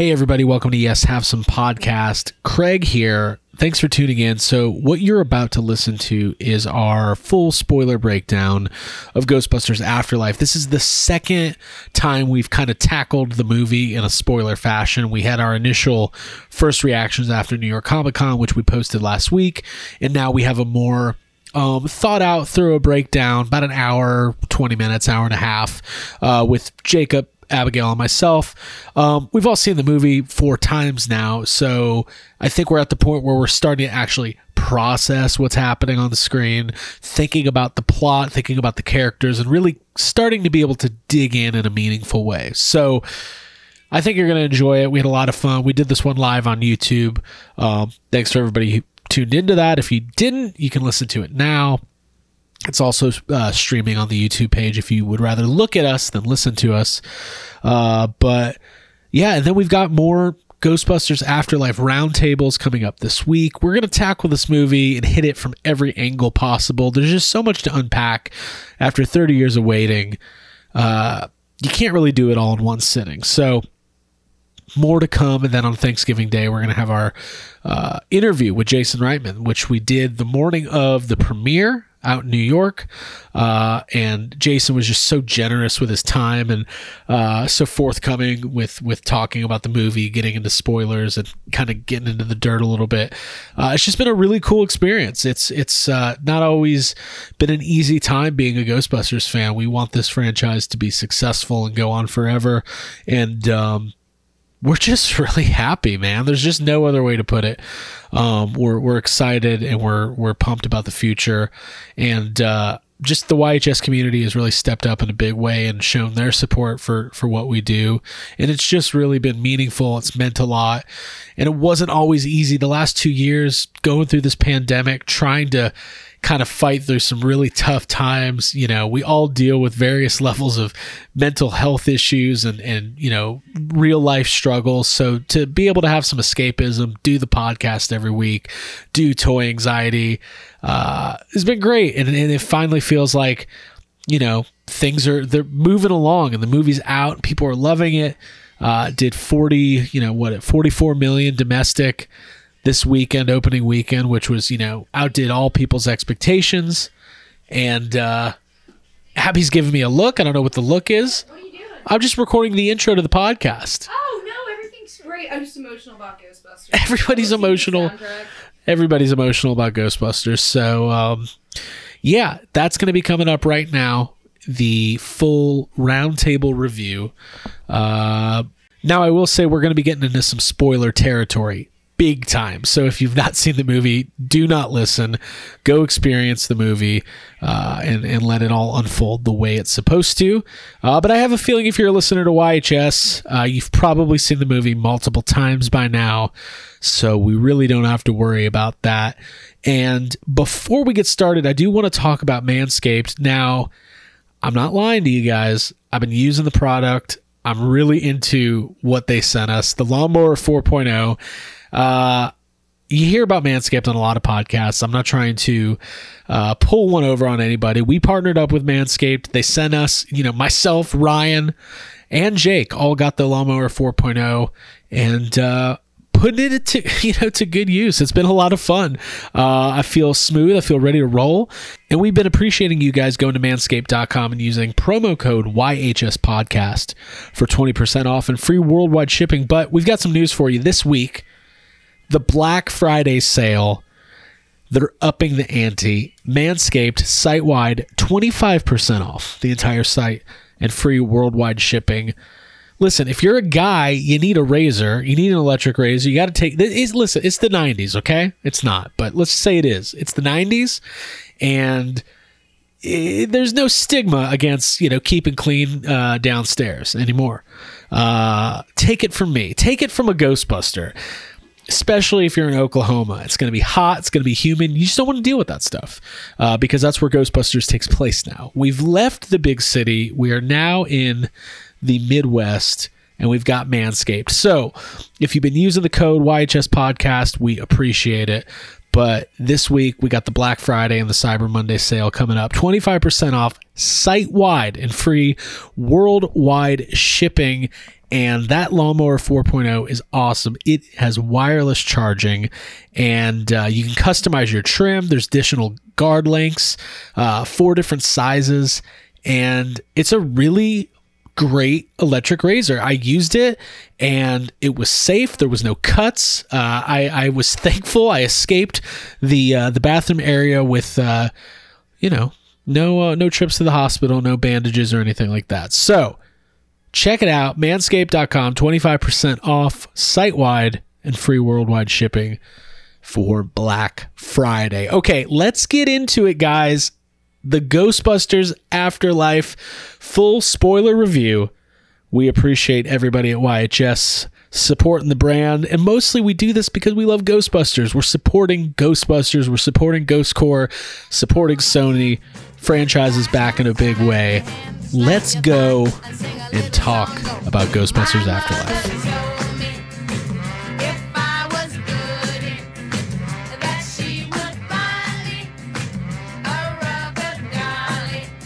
Hey everybody, welcome to Yes Have Some Podcast. Craig here. Thanks for tuning in. So what you're about to listen to is our full spoiler breakdown of Ghostbusters Afterlife. This is the second time we've kind of tackled the movie in a spoiler fashion. We had our initial first reactions after New York Comic Con, which we posted last week. And now we have a more thought out, thorough breakdown, about an hour, 20 minutes, hour and a half with Jacob, Abigail, and myself. We've all seen the movie 4 times now, so I think we're at the point where we're starting to actually process what's happening on the screen, thinking about the plot, thinking about the characters, and really starting to be able to dig in a meaningful way. So I think you're going to enjoy it. We had a lot of fun. We did this one live on YouTube. Thanks to everybody who tuned into that. If you didn't, you can listen to it now. It's also streaming on the YouTube page if you would rather look at us than listen to us. But yeah, and then we've got more Ghostbusters Afterlife roundtables coming up this week. We're going to tackle this movie and hit it from every angle possible. There's just so much to unpack after 30 years of waiting. You can't really do it all in one sitting. So more to come. And then on Thanksgiving Day, we're going to have our interview with Jason Reitman, which we did the morning of the premiere out in New York. And Jason was just so generous with his time and so forthcoming with talking about the movie, getting into spoilers and kind of getting into the dirt a little bit. It's just been a really cool experience. It's not always been an easy time being a Ghostbusters fan. We want this franchise to be successful and go on forever. And we're just really happy, man. There's just no other way to put it. We're excited and we're pumped about the future, and just the YHS community has really stepped up in a big way and shown their support for what we do. And it's just really been meaningful. It's meant a lot, and it wasn't always easy. The last 2 years going through this pandemic, trying to kind of fight through some really tough times. You know, we all deal with various levels of mental health issues and you know, real life struggles. So to be able to have some escapism, do the podcast every week, do toy anxiety, it's been great. And it finally feels like, you know, they're moving along and the movie's out. People are loving it. Did 44 million domestic this weekend, opening weekend, which was, you know, outdid all people's expectations. And Abby's giving me a look. I don't know what the look is. What are you doing? I'm just recording the intro to the podcast. Oh, no, everything's great. I'm just emotional about Ghostbusters. Everybody's emotional. Everybody's emotional about Ghostbusters. So, yeah, that's going to be coming up right now, the full roundtable review. Now, I will say we're going to be getting into some spoiler territory. Big time. So if you've not seen the movie, do not listen. Go experience the movie and let it all unfold the way it's supposed to. But I have a feeling if you're a listener to YHS, you've probably seen the movie multiple times by now. So we really don't have to worry about that. And before we get started, I do want to talk about Manscaped. Now, I'm not lying to you guys. I've been using the product. I'm really into what they sent us. The Lawnmower 4.0. You hear about Manscaped on a lot of podcasts. I'm not trying to pull one over on anybody. We partnered up with Manscaped. They sent us, you know, myself, Ryan, and Jake all got the Lawnmower 4.0 and putting it to good use. It's been a lot of fun. I feel smooth. I feel ready to roll. And we've been appreciating you guys going to manscaped.com and using promo code YHSPodcast for 20% off and free worldwide shipping. But we've got some news for you this week. The Black Friday sale, they're upping the ante. Manscaped, site-wide, 25% off the entire site and free worldwide shipping. Listen, if you're a guy, you need a razor. You need an electric razor. You got to take... Listen, it's the 90s, okay? It's not, but let's say it is. It's the 90s, and there's no stigma against, you know, keeping clean downstairs anymore. Take it from me. Take it from a Ghostbuster. Especially if you're in Oklahoma, it's going to be hot. It's going to be humid. You just don't want to deal with that stuff because that's where Ghostbusters takes place now. We've left the big city. We are now in the Midwest, and we've got Manscaped. So if you've been using the code YHS Podcast, we appreciate it. But this week, we got the Black Friday and the Cyber Monday sale coming up. 25% off site-wide and free worldwide shipping. And that Lawnmower 4.0 is awesome. It has wireless charging, and you can customize your trim. There's additional guard lengths, 4 different sizes, and it's a really great electric razor. I used it, and it was safe. There was no cuts. I was thankful. I escaped the bathroom area with, no trips to the hospital, no bandages or anything like that. So check it out, manscaped.com, 25% off site-wide and free worldwide shipping for Black Friday. Okay, let's get into it, guys. The Ghostbusters Afterlife full spoiler review. We appreciate everybody at YHS supporting the brand, and mostly we do this because we love Ghostbusters. We're supporting Ghostbusters. We're supporting GhostCore, supporting Sony. Franchises back in a big way. Let's go and talk about Ghostbusters Afterlife.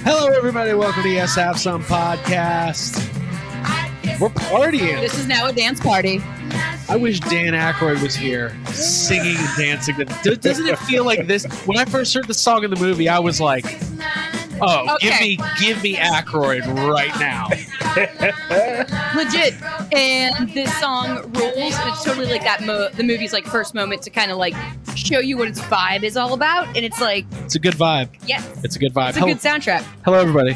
Hello, everybody. Welcome to Yes Have Some Podcast. We're partying. This is now a dance party. I wish Dan Aykroyd was here singing and dancing. Doesn't it feel like this? When I first heard the song in the movie, I was like, oh, okay. give me Aykroyd right now. Legit. And this song rules. It's totally like that the movie's like first moment to kind of like show you what its vibe is all about. And it's like... It's a good vibe. Yes. It's a good vibe. It's a good soundtrack. Hello, everybody.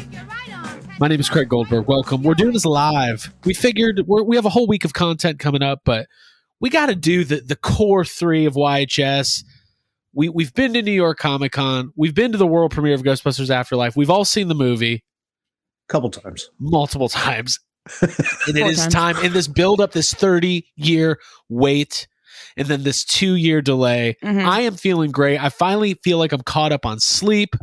My name is Craig Goldberg. Welcome. We're doing this live. We figured we have a whole week of content coming up, but we got to do the core 3 of YHS. We've been to New York Comic Con. We've been to the world premiere of Ghostbusters Afterlife. We've all seen the movie. Couple times. Multiple times. And it is time in this build up, this 30-year wait, and then this 2-year delay. Mm-hmm. I am feeling great. I finally feel like I'm caught up on sleep.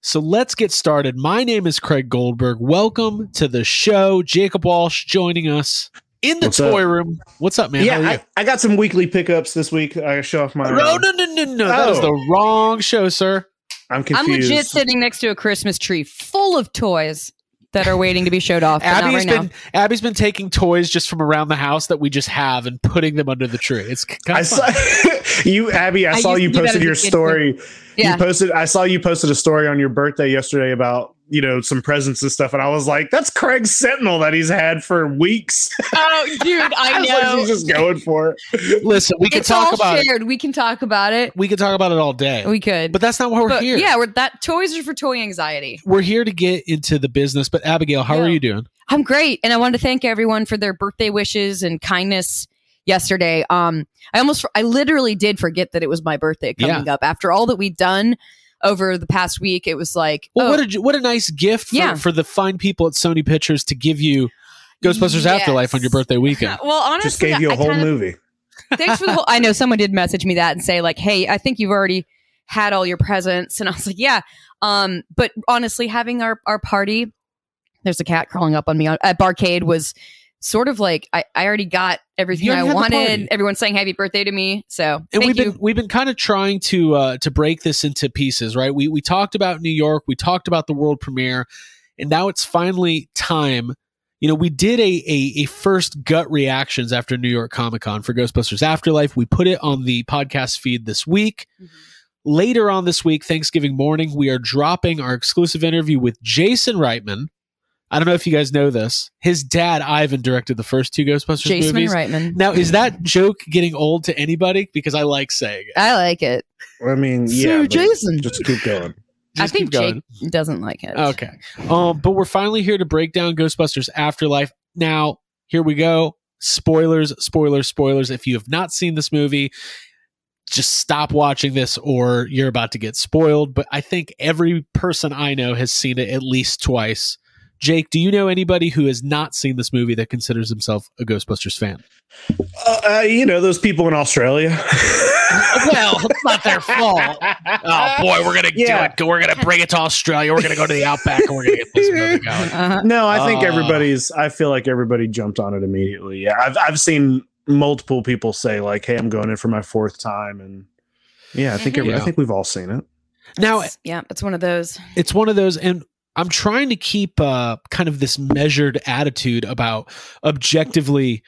So let's get started. My name is Craig Goldberg. Welcome to the show. Jacob Walsh joining us in the room. What's up, man? Yeah, I got some weekly pickups this week. I got to show off my... No. Oh. That is the wrong show, sir. I'm confused. I'm legit sitting next to a Christmas tree full of toys that are waiting to be showed off. Abby's been taking toys just from around the house that we just have and putting them under the tree. It's kind of fun. I saw you posted your story. Yeah. I saw you posted a story on your birthday yesterday about, some presents and stuff. And I was like, that's Craig's Sentinel that he's had for weeks. Oh, dude, I know. I was like, he's just going for it. Listen, we can talk about it. We can talk about it all day. We could. But that's not why we're here. Yeah, toys are for toy anxiety. We're here to get into the business. But Abigail, how are you doing? I'm great. And I wanted to thank everyone for their birthday wishes and kindness yesterday. I literally did forget that it was my birthday coming up after all that we'd done over the past week. It was like, what a nice gift for the fine people at Sony Pictures to give you Ghostbusters Afterlife on your birthday weekend. Well, honestly, just gave you a whole movie. Thanks for the whole. I know someone did message me that and say like, "Hey, I think you've already had all your presents," and I was like, "Yeah." But honestly, having our party, there's a cat crawling up on me at Barcade was sort of like I already got everything I wanted. Everyone's saying happy birthday to me. So and we've been kind of trying to break this into pieces, right? We talked about New York, we talked about the world premiere, and now it's finally time. We did a first gut reactions after New York Comic Con for Ghostbusters Afterlife. We put it on the podcast feed this week. Mm-hmm. Later on this week, Thanksgiving morning, we are dropping our exclusive interview with Jason Reitman. I don't know if you guys know this. His dad, Ivan, directed the first 2 Ghostbusters movies. Jason Reitman. Now, is that joke getting old to anybody? Because I like saying it. I like it. I mean, yeah. So, Jason. Just keep going. I think Jake doesn't like it. Okay. But we're finally here to break down Ghostbusters Afterlife. Now, here we go. Spoilers, spoilers, spoilers. If you have not seen this movie, just stop watching this or you're about to get spoiled. But I think every person I know has seen it at least twice. Jake, do you know anybody who has not seen this movie that considers himself a Ghostbusters fan? Those people in Australia. Well, it's not their fault. Oh, boy, we're going to do it. We're going to bring it to Australia. We're going to go to the Outback, and we're going to get this movie going. Uh-huh. No, I think I feel like everybody jumped on it immediately. Yeah, I've seen multiple people say, like, hey, I'm going in for my 4th time. And yeah, I think we've all seen it. Now, it's one of those. And I'm trying to keep kind of this measured attitude about objectively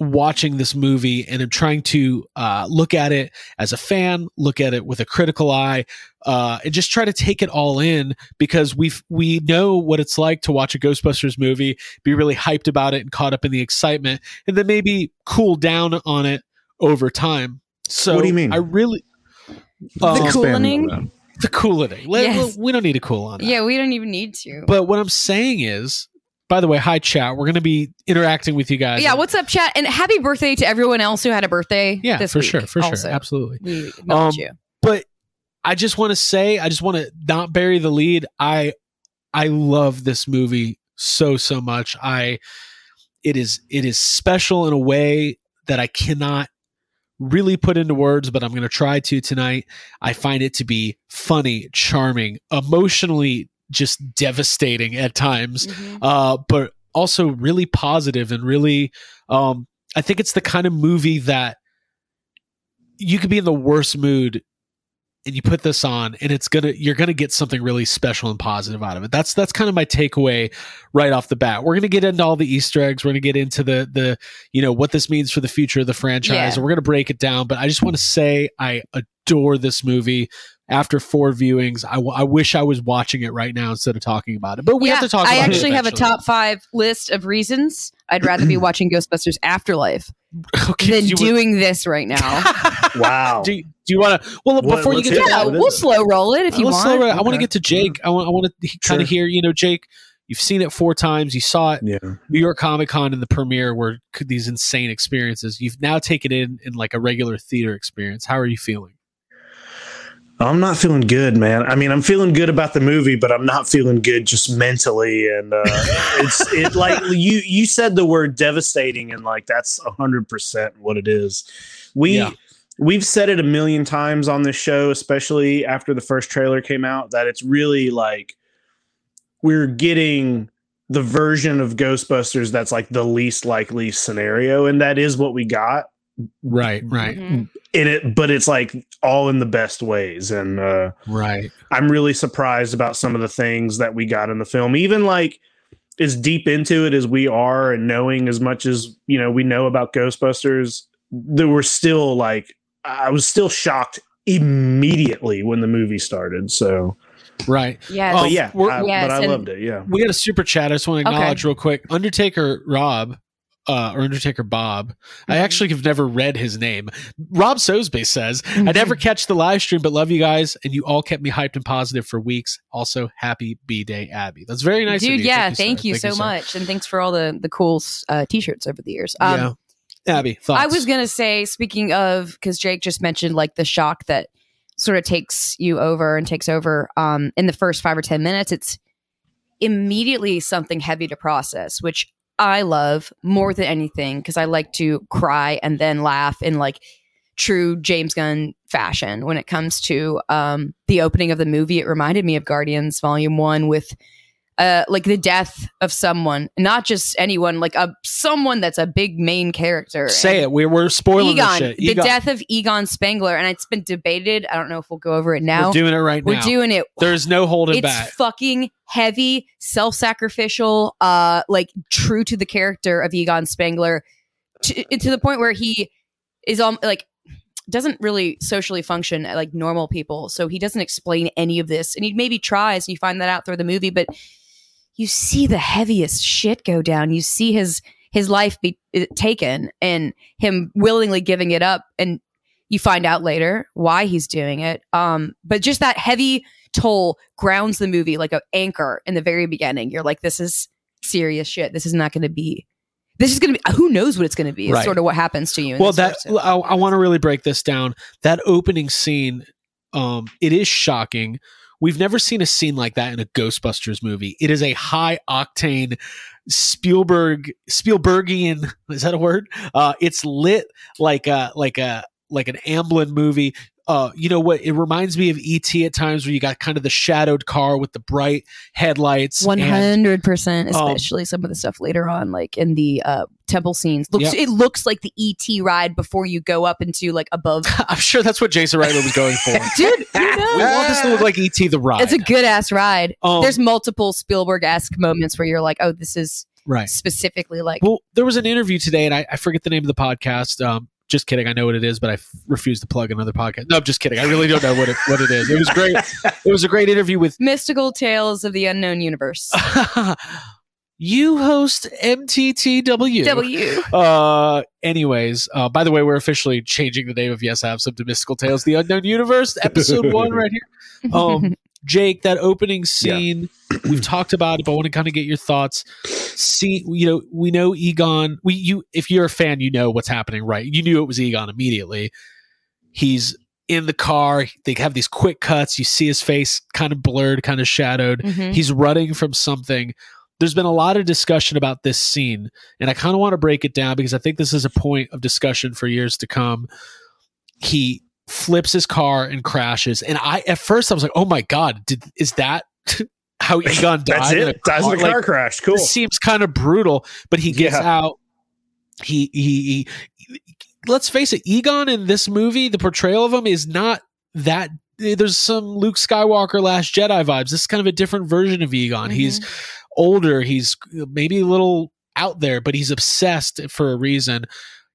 watching this movie, and I'm trying to look at it as a fan, look at it with a critical eye, and just try to take it all in, because we know what it's like to watch a Ghostbusters movie, be really hyped about it and caught up in the excitement, and then maybe cool down on it over time. So what do you mean? I really the cooling. The cooling. Yes. We don't need to cool on that. Yeah, we don't even need to. But what I'm saying is, by the way, hi, chat. We're going to be interacting with you guys. Yeah, what's up, chat? And happy birthday to everyone else who had a birthday this week. Yeah, for sure. Absolutely. We acknowledge you. But I just want to say, I just want to not bury the lead. I love this movie so much. It is special in a way that I cannot really put into words, but I'm going to try to tonight. I find it to be funny, charming, emotionally just devastating at times, but also really positive and really, I think it's the kind of movie that you could be in the worst mood and you put this on and you're going to get something really special and positive out of it. That's kind of my takeaway right off the bat. We're going to get into all the Easter eggs. We're going to get into the, you know, what this means for the future of the franchise, and we're going to break it down. But I just want to say, I adore this movie. After 4 viewings, I wish I was watching it right now instead of talking about it. But we have to talk about it. I actually have a top 5 list of reasons I'd rather be watching Ghostbusters Afterlife than doing this right now. Wow. Do you want to... Well, before you get to... Yeah, we'll slow roll it if you want. Okay. I want to get to Jake. I want to kind of hear, you know, Jake, you've seen it 4 times. You saw it New York Comic Con in the premiere where these insane experiences. You've now taken it in like a regular theater experience. How are you feeling? I'm not feeling good, man. I mean, I'm feeling good about the movie, but I'm not feeling good just mentally. And it's like you said the word devastating, and like that's 100% what it is. We've said it a million times on this show, especially after the first trailer came out, that it's really like we're getting the version of Ghostbusters that's like the least likely scenario, and that is what we got. Right. Mm-hmm. But it's like all in the best ways, and right. I'm really surprised about some of the things that we got in the film. Even like as deep into it as we are, and knowing as much as you know we know about Ghostbusters, there were still like I was still shocked immediately when the movie started. So. Right. Yes. Oh yeah. But I loved it. Yeah. We got a super chat. I just want to acknowledge real quick. Undertaker Bob. I actually have never read his name. Rob Sosby says, I never catch the live stream, but love you guys. And you all kept me hyped and positive for weeks. Also, happy B-Day, Abby. That's very nice. Dude, of you. Yeah. Thank you so much. And thanks for all the cool t-shirts over the years. Abby, thoughts? I was going to say, speaking of, because Jake just mentioned like the shock that sort of takes over in the first 5 or 10 minutes, it's immediately something heavy to process, which I love more than anything because I like to cry and then laugh in like true James Gunn fashion. When it comes to the opening of the movie, it reminded me of Guardians Volume 1 with like the death of someone, not just anyone, like someone that's a big main character. Say it. We're spoiling Egon, this shit. Egon. The death of Egon Spengler, and it's been debated. I don't know if we'll go over it now. We're doing it right now. We're doing it. There's no holding back. It's fucking heavy, self-sacrificial, like true to the character of Egon Spengler, to the point where he is like doesn't really socially function like normal people. So he doesn't explain any of this, and he maybe tries, and you find that out through the movie, but. You see the heaviest shit go down. You see his life be taken and him willingly giving it up. And you find out later why he's doing it. But just that heavy toll grounds the movie like an anchor in the very beginning. You're like, this is serious shit. This is going to be, who knows what it's going to be. Right. It's sort of what happens to you. Well, I want to really break this down. That opening scene, it is shocking. We've never seen a scene like that in a Ghostbusters movie. It is a high octane Spielbergian. Is that a word? It's lit like a like an Amblin movie. You know what? It reminds me of E.T. at times, where you got kind of the shadowed car with the bright headlights. 100%, especially some of the stuff later on, like in the temple scenes. It looks like the E.T. ride before you go up into like above. I'm sure that's what Jason Reitman was going for. Dude, you know, we want this to look like E.T. the ride. It's a good ass ride. There's multiple Spielberg-esque moments where you're like, oh, this is right. Specifically like. Well, there was an interview today, and I forget the name of the podcast. Just kidding. I know what it is, but I refuse to plug another podcast. No, I'm just kidding. I really don't know what it is. It was great. It was a great interview with Mystical Tales of the Unknown Universe. You host MTTW. Anyways, by the way, we're officially changing the name of Yes Have Some to Mystical Tales of the Unknown Universe, episode 1 right here. Jake, that opening scene, we've talked about it, but I want to kind of get your thoughts. See, you know, we know Egon. If you're a fan, you know what's happening, right? You knew it was Egon immediately. He's in the car. They have these quick cuts. You see his face kind of blurred, kind of shadowed. Mm-hmm. He's running from something. There's been a lot of discussion about this scene, and I kind of want to break it down because I think this is a point of discussion for years to come. He flips his car and crashes, and at first I was like, oh my god, is that how Egon died? That's it, dies in a car crash. Cool. This seems kind of brutal, but he gets out. He let's face it, Egon in this movie, the portrayal of him is not that. There's some Luke Skywalker, Last Jedi vibes. This is kind of a different version of Egon. Mm-hmm. He's older, he's maybe a little out there, but he's obsessed for a reason.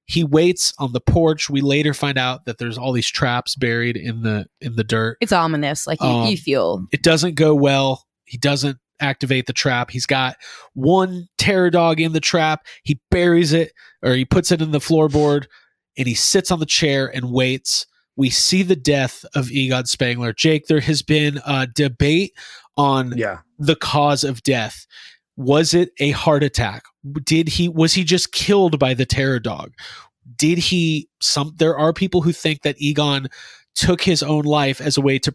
He waits on the porch. We later find out that there's all these traps buried in the dirt. It's ominous. Like you feel it doesn't go well. He doesn't activate the trap. He's got one terror dog in the trap. He buries it, or he puts it in the floorboard, and he sits on the chair and waits. We see the death of Egon Spengler. Jake, there has been a debate on the cause of death. Was it a heart attack? Was he just killed by the terror dog? There are people who think that Egon took his own life as a way to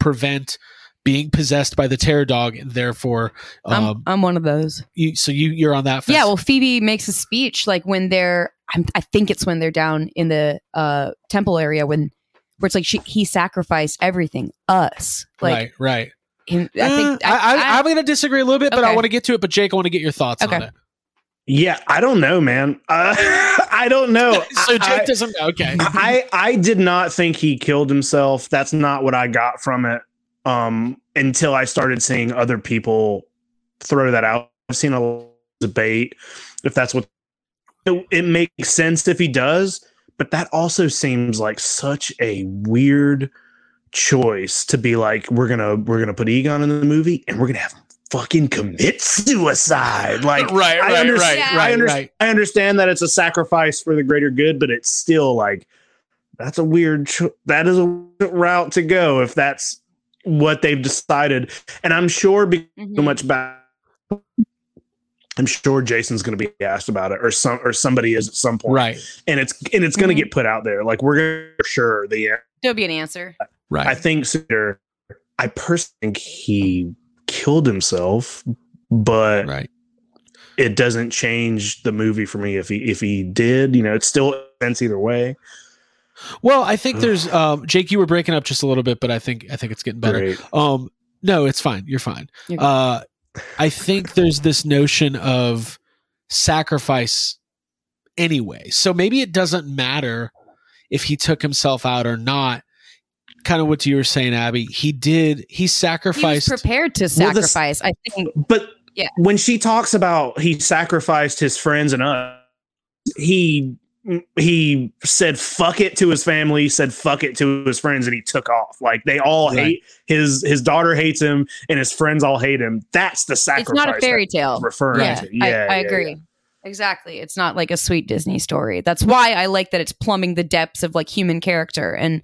prevent being possessed by the terror dog, and therefore I'm one of those. You're on that fence. Yeah, well, Phoebe makes a speech like when I think it's when they're down in the temple area where it's like he sacrificed everything, us. Like, right. I'm going to disagree a little bit, but I want to get to it. But Jake, I want to get your thoughts on it. Yeah, I don't know, man. I don't know. So Jake doesn't know. Okay. I did not think he killed himself. That's not what I got from it until I started seeing other people throw that out. I've seen a lot of debate if that's what... It makes sense if he does, but that also seems like such a weird... choice to be like, we're gonna put Egon in the movie and we're gonna have him fucking commit suicide. Like, I understand that it's a sacrifice for the greater good, but it's still like that's a weird. That is a route to go if that's what they've decided. And I'm sure I'm sure Jason's going to be asked about it, or somebody is at some point, right? And it's going to get put out there. Like we're gonna, for sure there'll be an answer. Right. I think Suter, I personally think he killed himself, but it doesn't change the movie for me. If he did, it's still sense either way. Well, I think there's Jake, you were breaking up just a little bit, but I think it's getting better. Great. No, it's fine. You're fine. I think there's this notion of sacrifice anyway. So maybe it doesn't matter if he took himself out or not. Kind of what you were saying, Abby. He sacrificed. He was prepared to sacrifice, I think. But when she talks about he sacrificed his friends and us, he said fuck it to his family, said fuck it to his friends, and he took off. Like they all hate his daughter hates him, and his friends all hate him. That's the sacrifice. It's not a fairy tale. Referring to. I agree. Yeah. Exactly. It's not like a sweet Disney story. That's why I like that it's plumbing the depths of like human character and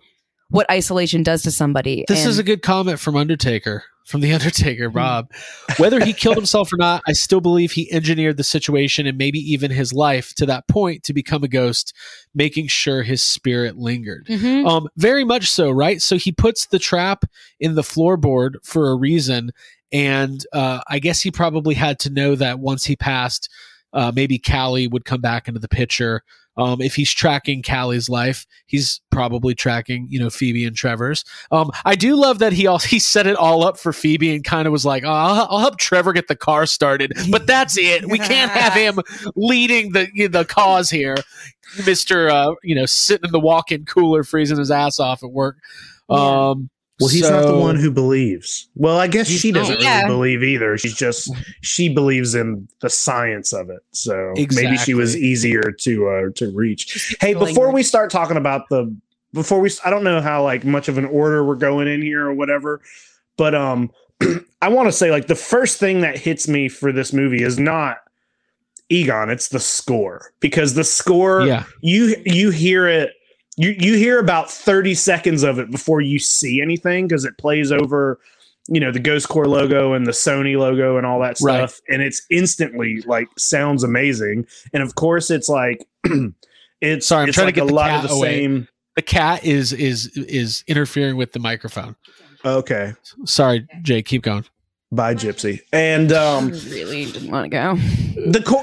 what isolation does to somebody. This is a good comment from The Undertaker, Rob. Whether he killed himself or not, I still believe he engineered the situation and maybe even his life to that point to become a ghost, making sure his spirit lingered. Mm-hmm. Very much so, right? So he puts the trap in the floorboard for a reason, and I guess he probably had to know that once he passed, maybe Callie would come back into the picture. If he's tracking Callie's life, he's probably tracking, you know, Phoebe and Trevor's. I do love that he set it all up for Phoebe and kind of was like, oh, I'll help Trevor get the car started, but that's it. We can't have him leading the cause here. Mr. Sitting in the walk-in cooler, freezing his ass off at work. Well, he's not the one who believes. Well, I guess she doesn't really believe either. She believes in the science of it. So maybe she was easier to reach. Hey, before we start talking about I don't know how much of an order we're going in here or whatever, but I want to say the first thing that hits me for this movie is not Egon, it's the score, because the score, you hear it. You hear about 30 seconds of it before you see anything, because it plays over, the Ghost Corps logo and the Sony logo and all that stuff. Right. And it's instantly sounds amazing. And of course, it's it's sorry, I'm trying to get a lot of the same. The cat is interfering with the microphone. Okay, sorry, Jay, keep going. By Gypsy. And really didn't want to go.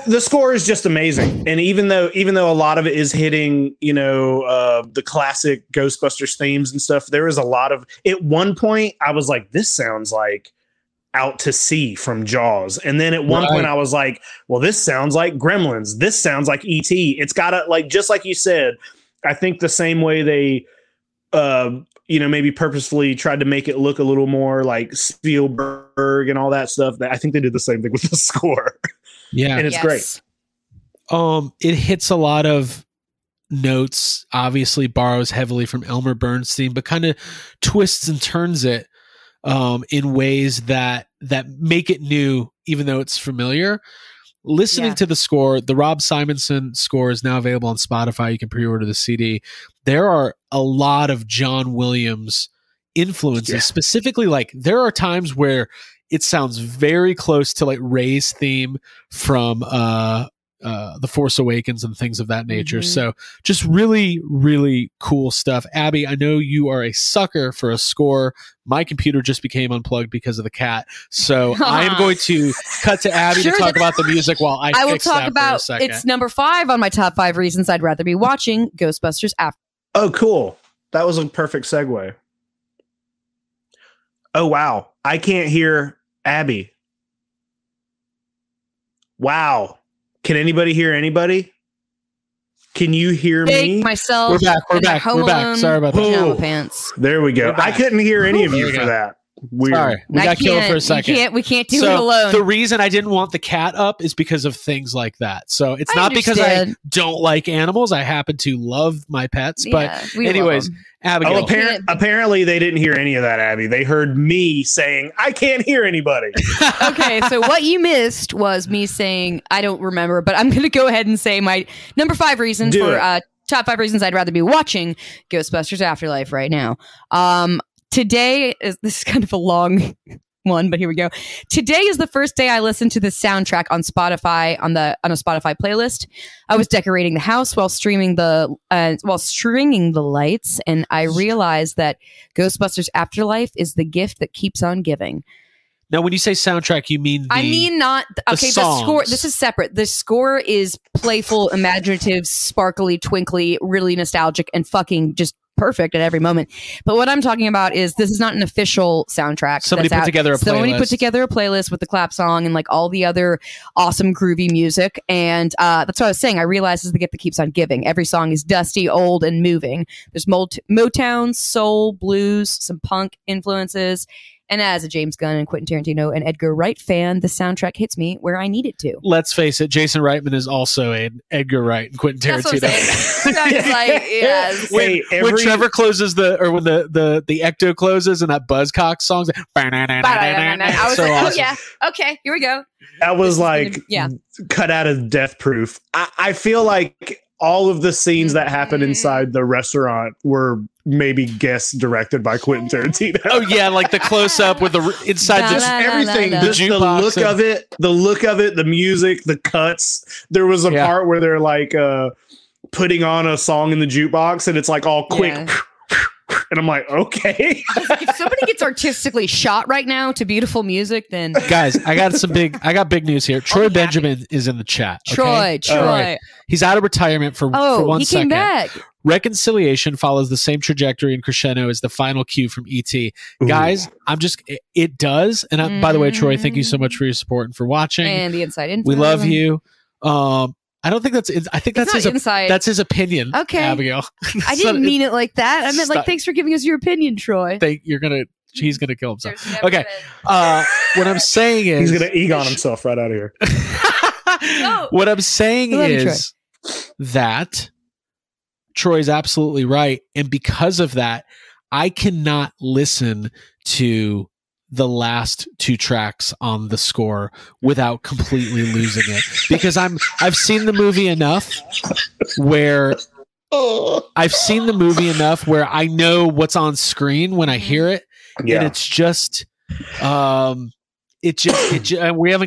The score is just amazing. And even though a lot of it is hitting, the classic Ghostbusters themes and stuff, there is a lot of, at one point I was like, this sounds like Out to Sea from Jaws. And then at one point I was like, well, this sounds like Gremlins. This sounds like E.T. It's got just like you said, I think the same way they maybe purposefully tried to make it look a little more like Spielberg and all that stuff. I think they did the same thing with the score. Yeah. And it's great. It hits a lot of notes, obviously borrows heavily from Elmer Bernstein, but kind of twists and turns it in ways that make it new, even though it's familiar. Listening to the score, the Rob Simonson score is now available on Spotify. You can pre-order the CD. There are a lot of John Williams influences, specifically there are times where it sounds very close to Ray's theme from The Force Awakens and things of that nature. Mm-hmm. So just really, really cool stuff. Abby, I know you are a sucker for a score. My computer just became unplugged because of the cat. So I am going to cut to Abby to talk about the music while I will talk about it's number 5 on my top 5 reasons I'd rather be watching Ghostbusters after. Oh, cool. That was a perfect segue. Oh, wow. I can't hear Abby. Wow. Can anybody hear anybody? Can you hear me? Myself. We're back. Sorry about that. Pants. There we go. I couldn't hear any of you for that. Weird. Sorry. We got killed for a second. We can't do it alone. The reason I didn't want the cat up is because of things like that. So it's not because I don't like animals. I happen to love my pets. But anyways, Abigail. Oh, apparently they didn't hear any of that, Abby. They heard me saying, I can't hear anybody. Okay, so what you missed was me saying, I don't remember, but I'm going to go ahead and say my number 5 reasons top 5 reasons I'd rather be watching Ghostbusters Afterlife right now. Today is this is kind of a long one, but here we go. Today is the first day I listened to the soundtrack on Spotify on a Spotify playlist. I was decorating the house while stringing the lights, and I realized that Ghostbusters Afterlife is the gift that keeps on giving. Now, when you say soundtrack, you mean the score. This is separate. The score is playful, imaginative, sparkly, twinkly, really nostalgic, and fucking just perfect at every moment. But what I'm talking about is this is not an official soundtrack. Somebody put together a playlist with the clap song and all the other awesome groovy music. And that's what I was saying. I realized is the gift that keeps on giving. Every song is dusty, old, and moving. There's Motown, soul, blues, some punk influences. And as a James Gunn and Quentin Tarantino and Edgar Wright fan, the soundtrack hits me where I need it to. Let's face it, Jason Reitman is also an Edgar Wright and Quentin Tarantino. That's what I'm saying. So when Trevor closes when the Ecto closes and that Buzzcocks song's I was awesome. Okay, here we go. That was cut out of Death Proof. I feel like all of the scenes that happen inside the restaurant were maybe guest directed by Quentin Tarantino. Oh yeah, the close up with the inside everything. The look of it, the music, the cuts. There was a part where they're putting on a song in the jukebox, and it's all quick. And I'm like, okay. If somebody gets artistically shot right now to beautiful music, then guys, I got big news here. Troy Benjamin is in the chat. Okay? Troy. He's out of retirement for 1 second. He came back. Reconciliation follows the same trajectory and crescendo as the final cue from E.T. Ooh. Guys, it does. And by the way, Troy, thank you so much for your support and for watching. And the inside info. We love you. I don't think that's. I think that's his. Inside. That's his opinion. Okay, Abigail. I didn't mean it like that. I meant like, thanks for giving us your opinion, Troy. He's gonna kill himself. Okay. What I'm saying is, he's gonna Egon himself right out of here. No. What I'm saying is that Troy's absolutely right, and because of that, I cannot listen to the last two tracks on the score without completely losing it, because I've seen the movie enough where I know what's on screen when I hear it. Yeah. And it's just, we haven't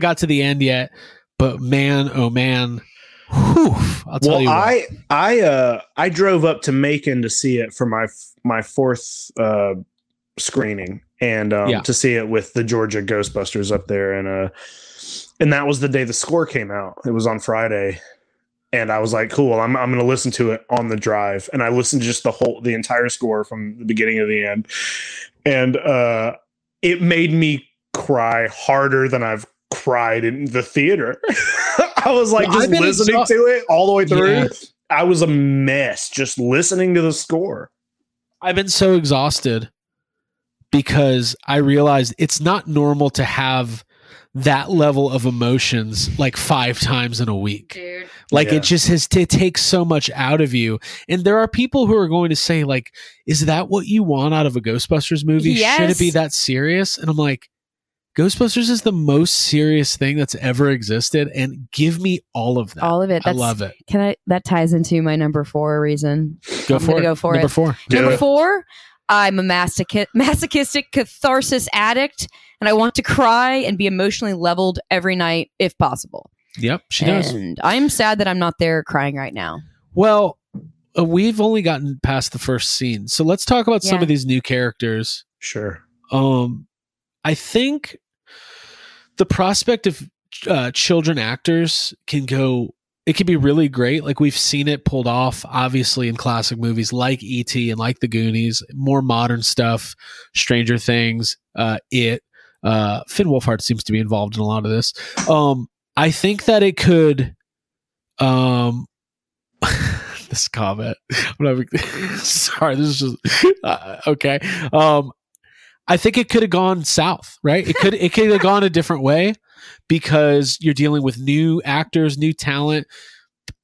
got to the end yet, but man, oh man. Whew, I'll tell you what. I drove up to Macon to see it for my fourth, screening. And to see it with the Georgia Ghostbusters up there, and that was the day the score came out. It was on Friday, and I was like, "Cool, I'm going to listen to it on the drive." And I listened to just the entire score from the beginning to the end, and it made me cry harder than I've cried in the theater. I was like, listening to it all the way through. Yeah. I was a mess just listening to the score. I've been so exhausted, because I realized it's not normal to have that level of emotions like 5 times in a week. Dude. It just has to take so much out of you. And there are people who are going to say, like, is that what you want out of a Ghostbusters movie? Yes. Should it be that serious? And I'm like, Ghostbusters is the most serious thing that's ever existed. And give me all of that. All of it. I love it. That ties into my number 4 reason. Number four. I'm a masochistic catharsis addict, and I want to cry and be emotionally leveled every night if possible. Yep, she does. And I'm sad that I'm not there crying right now. Well, we've only gotten past the first scene. So let's talk about some of these new characters. Sure. I think the prospect of children actors can go... It could be really great. Like, we've seen it pulled off, obviously, in classic movies like E.T. and like The Goonies, more modern stuff, Stranger Things, It. Finn Wolfhard seems to be involved in a lot of this. I think that it could... this comment. Sorry, this is just... okay. I think it could have gone south, right? It could have gone a different way, because you're dealing with new actors, new talent.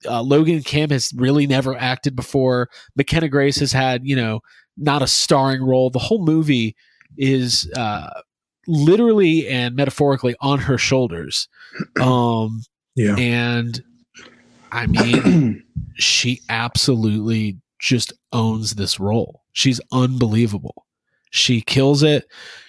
Logan Kim has really never acted before. McKenna Grace has had, not a starring role. The whole movie is literally and metaphorically on her shoulders. And I mean, she absolutely just owns this role. She's unbelievable. She kills it.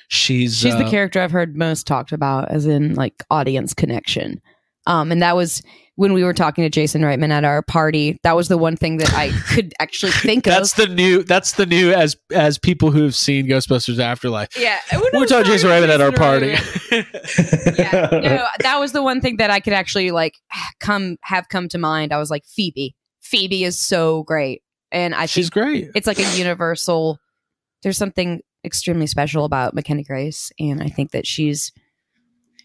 She's the character I've heard most talked about as in like audience connection. And that was when we were talking to Jason Reitman at our party. That was the one thing that I could actually think of. That's the new as people who have seen Ghostbusters Afterlife. Yeah. We were talking to Jason Reitman at our party. Yeah. That was the one thing that I could actually come to mind. I was like, Phoebe. Phoebe is so great. And she's great. It's like a universal. There's something extremely special about McKenna Grace, and I think that she's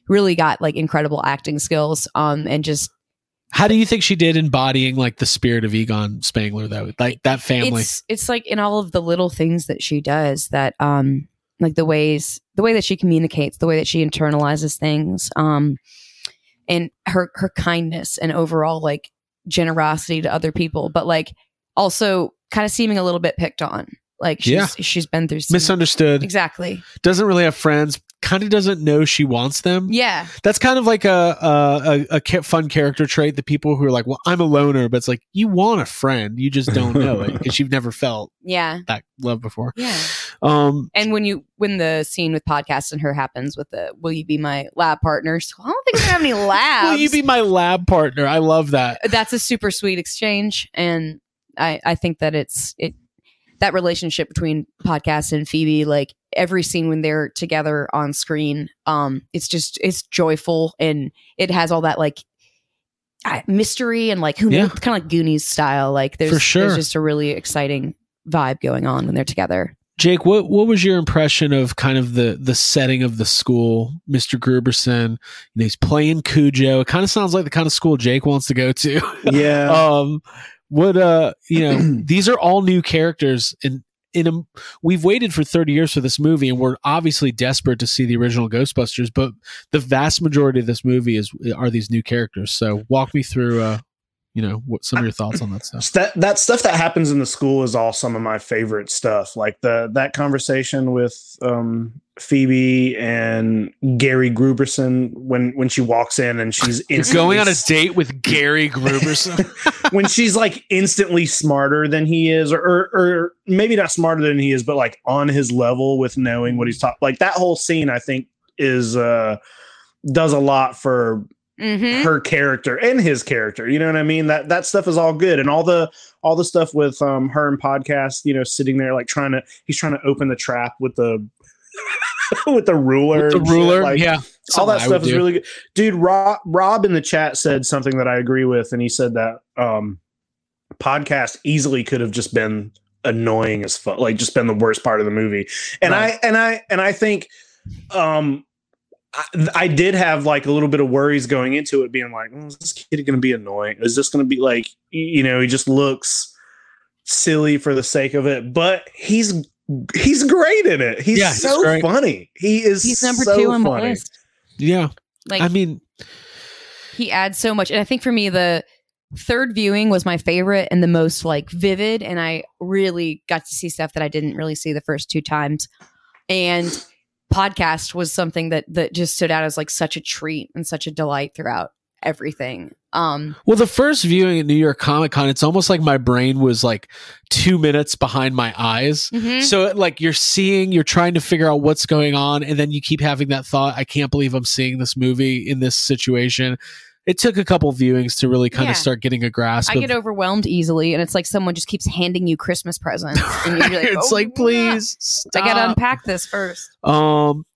really got like incredible acting skills. And just how do you think she did embodying like the spirit of Egon Spengler, though? Like that family. It's like in all of the little things that she does, that like the way that she communicates, the way that she internalizes things, and her kindness and overall like generosity to other people, but like also kind of seeming a little bit picked on. Like she's been through some misunderstood. Exactly. Doesn't really have friends. Kind of doesn't know she wants them. Yeah. That's kind of like a fun character trait. The people who are like, well, I'm a loner, but it's like, you want a friend. You just don't know it because you've never felt that love before. Yeah. And when the scene with Podcast and her happens with the, will you be my lab partner? So I don't think we have any labs. Will you be my lab partner? I love that. That's a super sweet exchange. And I think that it's, that relationship between Podcast and Phoebe, like every scene when they're together on screen, it's joyful, and it has all that like mystery and like who knows, kind of like Goonies style. Like there's just a really exciting vibe going on when they're together. Jake, what was your impression of kind of the setting of the school? Mr. Grooberson, he's playing Cujo. It kind of sounds like the kind of school Jake wants to go to. Yeah. These are all new characters, and we've waited for 30 years for this movie, and we're obviously desperate to see the original Ghostbusters, but the vast majority of this movie are these new characters. So walk me through what some of your thoughts on that stuff. That stuff that happens in the school is all some of my favorite stuff. Like that conversation with Phoebe and Gary Grooberson when she walks in and she's going on a date with Gary Grooberson when she's like instantly smarter than he is, or maybe not smarter than he is, but like on his level with knowing what he's talking. Like that whole scene, I think is does a lot for. Mm-hmm. Her character and his character, you know what I mean? That stuff is all good, and all the stuff with her and Podcast, sitting there like he's trying to open the trap with the ruler. With the ruler, like, yeah. All that stuff is really good, dude. Rob in the chat said something that I agree with, and he said that Podcast easily could have just been annoying as fuck, like just been the worst part of the movie. And right. I think. I did have like a little bit of worries going into it, being like, is this kid going to be annoying? Is this going to be like, he just looks silly for the sake of it, but he's great in it. He's so funny. He's number two on the list. Yeah. Like, he adds so much. And I think for me, the third viewing was my favorite and the most like vivid. And I really got to see stuff that I didn't really see the first two times. And Podcast was something that just stood out as like such a treat and such a delight throughout everything. Well, the first viewing at New York Comic Con, it's almost like my brain was like 2 minutes behind my eyes. Mm-hmm. So like you're trying to figure out what's going on, and then you keep having that thought, I can't believe I'm seeing this movie in this situation. It took a couple viewings to really kind of start getting a grasp. I get overwhelmed easily, and it's like someone just keeps handing you Christmas presents. And you're like, it's please stop. I got to unpack this first.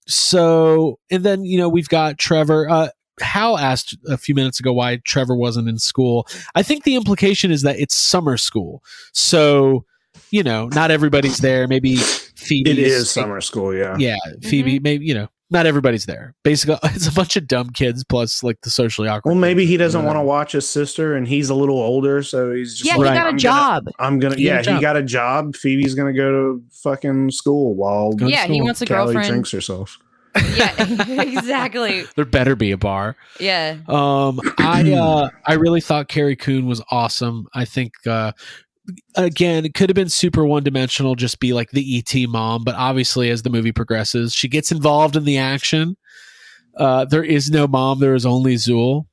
So, and then, we've got Trevor. Hal asked a few minutes ago why Trevor wasn't in school. I think the implication is that it's summer school. So, not everybody's there. Maybe Phoebe. It is summer school, yeah. Yeah, Phoebe, mm-hmm. Maybe, not everybody's there. Basically, it's a bunch of dumb kids plus like the socially awkward. Well, maybe he doesn't want to watch his sister, and he's a little older, so he's just he got a job. He got a job. Phoebe's gonna go to fucking school while he wants a girlfriend. Callie drinks herself. Yeah, exactly. There better be a bar. Yeah. I really thought Carrie Coon was awesome. I think. Again, it could have been super one-dimensional, just be like the E.T. mom, but obviously as the movie progresses, she gets involved in the action. There is no mom, there is only Zul.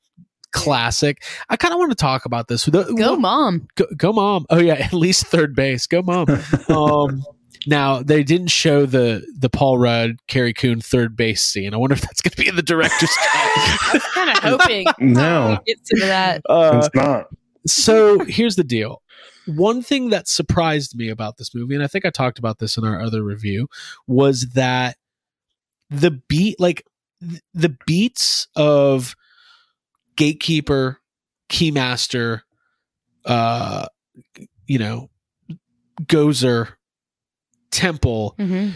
Classic. I kind of want to talk about this. Mom. Go mom. Oh yeah, at least third base. Go mom. Now, they didn't show the Paul Rudd, Carrie Coon third base scene. I wonder if that's going to be in the director's cut. I was kind of hoping. No. Get to that. It's not. So here's the deal. One thing that surprised me about this movie, and I think I talked about this in our other review, was that the beats of Gatekeeper, Keymaster, Gozer, Temple, mm-hmm.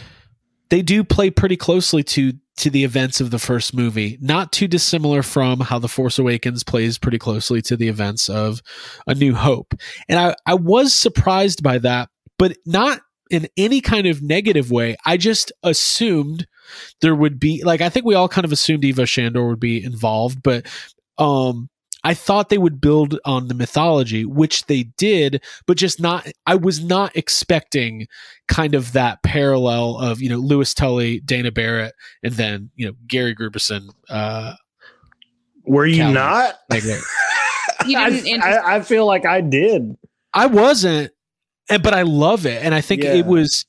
they do play pretty closely to the events of the first movie, not too dissimilar from how The Force Awakens plays pretty closely to the events of A New Hope. And I was surprised by that, but not in any kind of negative way. I just assumed there would be, like, I think we all kind of assumed Ivo Shandor would be involved, but I thought they would build on the mythology, which they did, but just not, I was not expecting kind of that parallel of, Lewis Tully, Dana Barrett, and then, Gary Grooberson. Were you Callie. Not? Like, you didn't I feel like I did. I wasn't, but I love it. And I think it was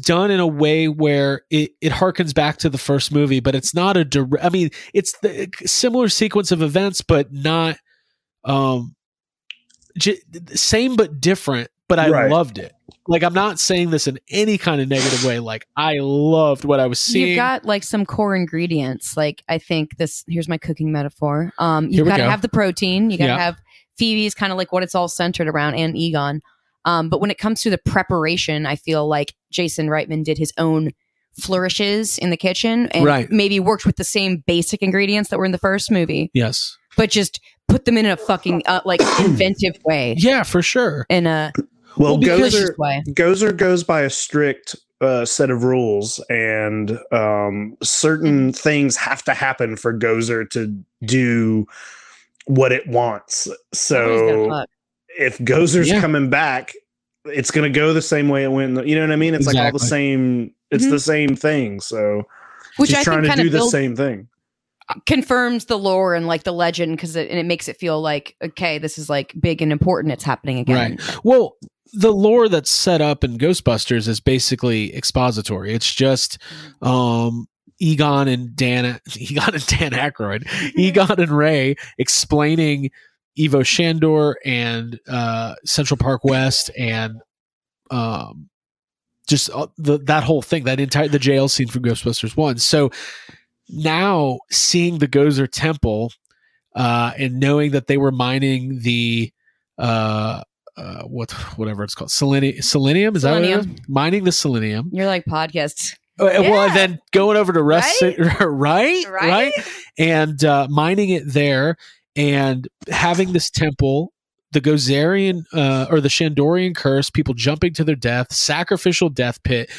done in a way where it harkens back to the first movie, but it's not a direct, it's the similar sequence of events, but not same, but different, but I loved it. Like, I'm not saying this in any kind of negative way. Like, I loved what I was seeing. You've got like some core ingredients. Like, I think this, here's my cooking metaphor. You've got to have the protein. You got to have Phoebe's kind of like what it's all centered around, and Egon. But when it comes to the preparation, I feel like Jason Reitman did his own flourishes in the kitchen and maybe worked with the same basic ingredients that were in the first movie. Yes. But just put them in a fucking like inventive way. Yeah, for sure. In a Gozer goes by a strict set of rules, and certain things have to happen for Gozer to do what it wants. So if Gozer's coming back, it's going to go the same way it went. You know what I mean? It's like all the same. It's the same thing. So he's trying to do the same thing. Confirms the lore and like the legend, because it makes it feel like, okay, this is like big and important. It's happening again. Right. Well, the lore that's set up in Ghostbusters is basically expository. It's just Egon and Dan Aykroyd, Egon and Ray explaining Ivo Shandor and Central Park West and just that whole thing, that entire the jail scene from Ghostbusters 1. So now seeing the Gozer Temple and knowing that they were mining the whatever it's called, selenium. Is selenium. That what it is? Mining the selenium. You're like podcasts. Yeah. Well, and then going over to Rust, right? And mining it there, and having this temple, the Gozerian or the Shandorian curse, people jumping to their death, sacrificial death pit.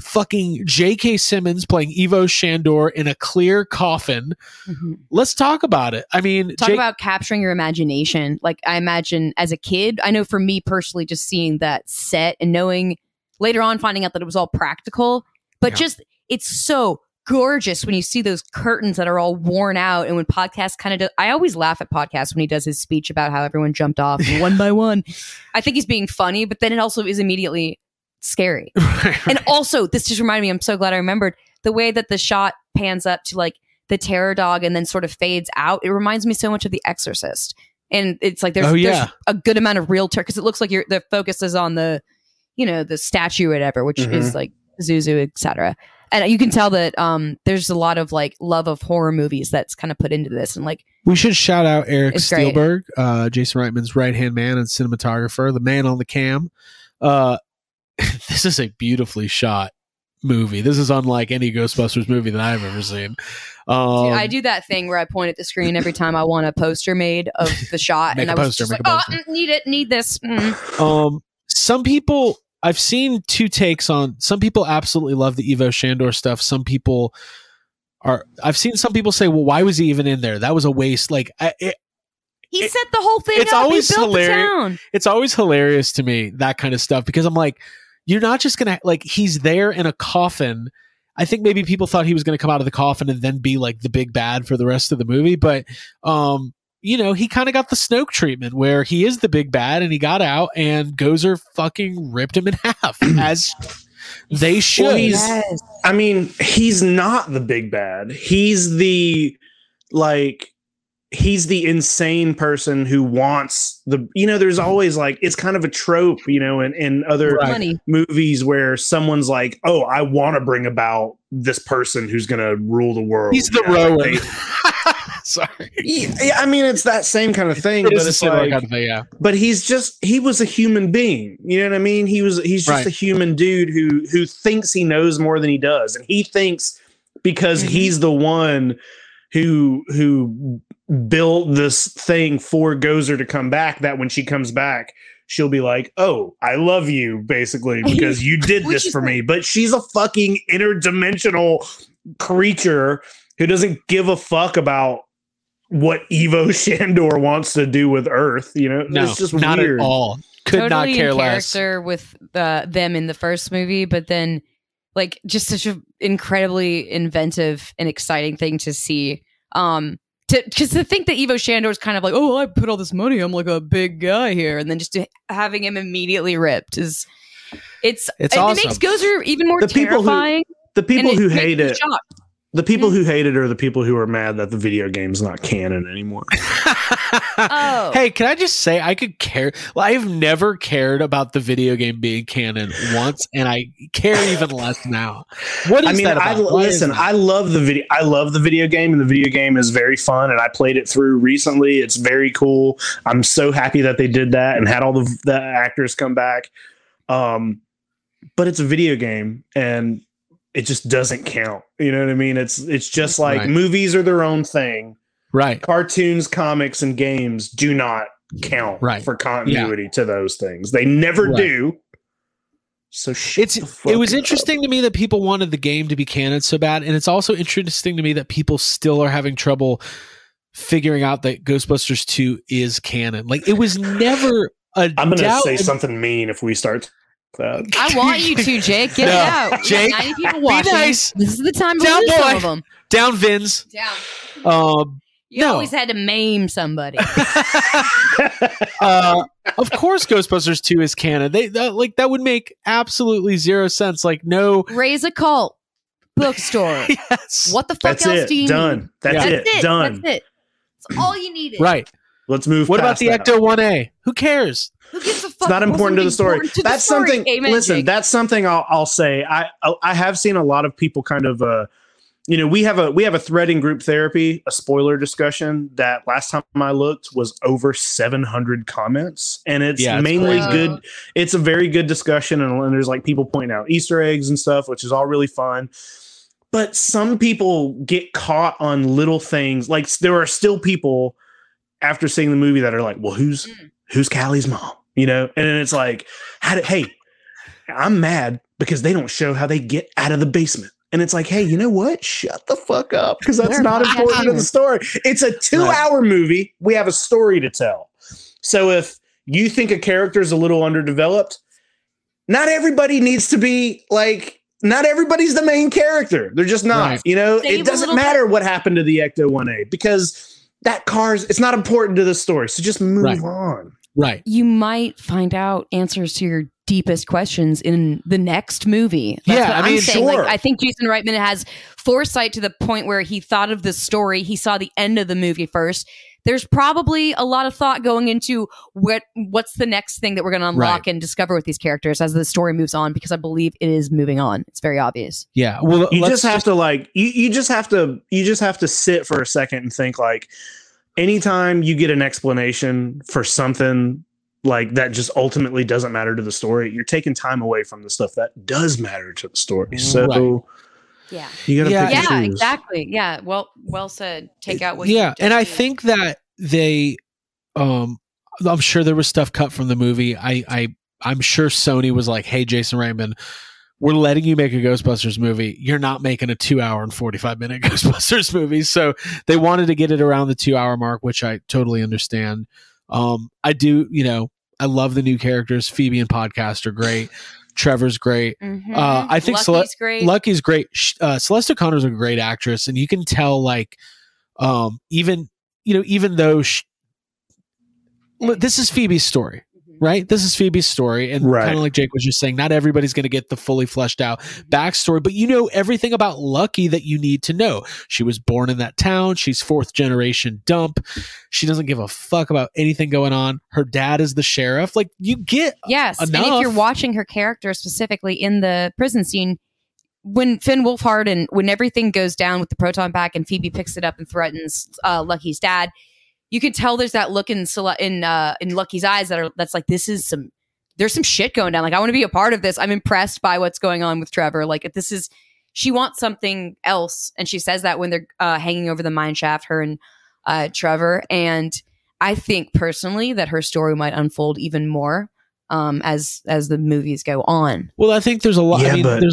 Fucking J.K. Simmons playing Ivo Shandor in a clear coffin. Mm-hmm. Let's talk about it. I mean, talk about capturing your imagination. Like, I imagine as a kid, I know for me personally, just seeing that set and knowing later on, finding out that it was all practical, but just it's so gorgeous when you see those curtains that are all worn out. And when Podcast kind of does, I always laugh at Podcast when he does his speech about how everyone jumped off one by one. I think he's being funny, but then it also is immediately scary. And also, this just reminded me, I'm so glad I remembered, the way that the shot pans up to like the terror dog and then sort of fades out. It reminds me so much of The Exorcist. And it's like there's a good amount of real terror, because it looks like the focus is on the, you know, the statue or whatever, which is like Zuzu, etc. And you can tell that there's a lot of like love of horror movies that's kind of put into this. And like, we should shout out Eric Steelberg, Jason Reitman's right hand man and cinematographer, the man on the cam. This is a beautifully shot movie. This is unlike any Ghostbusters movie that I've ever seen. Dude, I do that thing where I point at the screen every time I want a poster made of the shot. And I was just like, need this. Mm. Some people, I've seen two takes on, some people absolutely love the Ivo Shandor stuff. Some people are, I've seen some people say, well, why was he even in there? That was a waste. Like, he set the whole thing up. He built the town. It's always hilarious to me, that kind of stuff, because I'm like, you're not just going to, like, he's there in a coffin. I think maybe people thought he was going to come out of the coffin and then be like the big bad for the rest of the movie. But, you know, he kind of got the Snoke treatment where he is the big bad and he got out and Gozer fucking ripped him in half as they should. Well, I mean, he's not the big bad. He's the, like, he's the insane person who wants the, you know, there's always like, it's kind of a trope, you know, in other movies where someone's like, oh, I want to bring about this person who's going to rule the world. He's the Rowan. Sorry. Yeah, I mean, it's that same kind of thing, but it's like, kind of thing, but he was a human being. You know what I mean? He's just a human dude who thinks he knows more than he does. And he thinks because he's the one who build this thing for Gozer to come back, that when she comes back, she'll be like, oh, I love you, basically, because you did this for me. But she's a fucking interdimensional creature who doesn't give a fuck about what Ivo Shandor wants to do with Earth. You know, it's just not weird at all. Could not care less. Totally in character with them in the first movie, but then like just such an incredibly inventive and exciting thing to see. Because to think that Ivo Shandor is kind of like, oh, I put all this money, I'm like a big guy here, and then just having him immediately ripped is it's awesome. It makes Gozer even more terrifying. The people who hate it are the people who are mad that the video game's not canon anymore. Oh. Hey, can I just say I could care? Well, I've never cared about the video game being canon once, and I care even less now. What is that about? I love the video. I love the video game, and the video game is very fun. And I played it through recently. It's very cool. I'm so happy that they did that and had all the actors come back. But it's a video game, and it just doesn't count. You know what I mean? It's just like movies are their own thing. Right. Cartoons, comics, and games do not count for continuity to those things. They never do. So it was interesting to me that people wanted the game to be canon so bad. And it's also interesting to me that people still are having trouble figuring out that Ghostbusters 2 is canon. Like, it was never a doubt. I'm going to say something mean if we start that. I want you to, Jake. Get it out. Jake, people watching. Be nice. This is the time to lose some of them. Down, Vins. Down. You always had to maim somebody. Of course Ghostbusters 2 is canon. That would make absolutely zero sense. Like, no. Raise a cult. Bookstore. Yes. What the fuck else do you need? That's it. Done. That's it. That's all you needed. Right. Let's move. What about the Ecto 1A? Who cares? Who gives a fuck? It's not important to the story. That's something. Listen, that's something I'll say. I have seen a lot of people kind of... You know, we have a thread in group therapy, a spoiler discussion that last time I looked was over 700 comments, and it's mainly good. It's a very good discussion, and there's like people pointing out Easter eggs and stuff, which is all really fun. But some people get caught on little things. Like, there are still people after seeing the movie that are like, "Well, who's Callie's mom?" You know, and then it's like, "Hey, I'm mad because they don't show how they get out of the basement." And it's like, hey, you know what? Shut the fuck up, because that's not important to the story. It's a 2-hour movie. We have a story to tell. So if you think a character is a little underdeveloped, not everybody needs to be like, not everybody's the main character. They're just not. Right. You know, it doesn't matter what happened to the Ecto 1A, because that car's, it's not important to the story. So just move on. Right. You might find out answers to your deepest questions in the next movie. That's what I'm saying. Sure. Like, I think Jason Reitman has foresight to the point where he thought of this story. He saw the end of the movie first. There's probably a lot of thought going into what's the next thing that we're going to unlock and discover with these characters as the story moves on, because I believe it is moving on. It's very obvious. Yeah. Well, you just have to sit for a second and think, like, anytime you get an explanation for something like that just ultimately doesn't matter to the story, you're taking time away from the stuff that does matter to the story. So you gotta pick and choose. Exactly. Yeah. Well said. Take out what you do. And I think that they I'm sure there was stuff cut from the movie. I'm sure Sony was like, hey, Jason Reitman, we're letting you make a Ghostbusters movie. You're not making a 2-hour and 45-minute Ghostbusters movie. So they wanted to get it around the 2-hour mark, which I totally understand. I do, you know, I love the new characters. Phoebe and Podcast are great. Trevor's great. Mm-hmm. I think Lucky's great. Celeste O'Connor's a great actress, and you can tell, like, this is Phoebe's story, right? This is Phoebe's story, and kind of like Jake was just saying, not everybody's going to get the fully fleshed out backstory, but you know everything about Lucky that you need to know. She was born in that town. She's 4th generation dump. She doesn't give a fuck about anything going on. Her dad is the sheriff. Like, you get enough. And if you're watching her character specifically in the prison scene, when Finn Wolfhard and when everything goes down with the proton pack and Phoebe picks it up and threatens Lucky's dad, you can tell there's that look in Lucky's eyes that's like, there's some shit going down. Like, I want to be a part of this. I'm impressed by what's going on with Trevor. Like, she wants something else, and she says that when they're hanging over the mine shaft, her and Trevor. And I think personally that her story might unfold even more as the movies go on. Well, I think there's a lot. Yeah, I mean,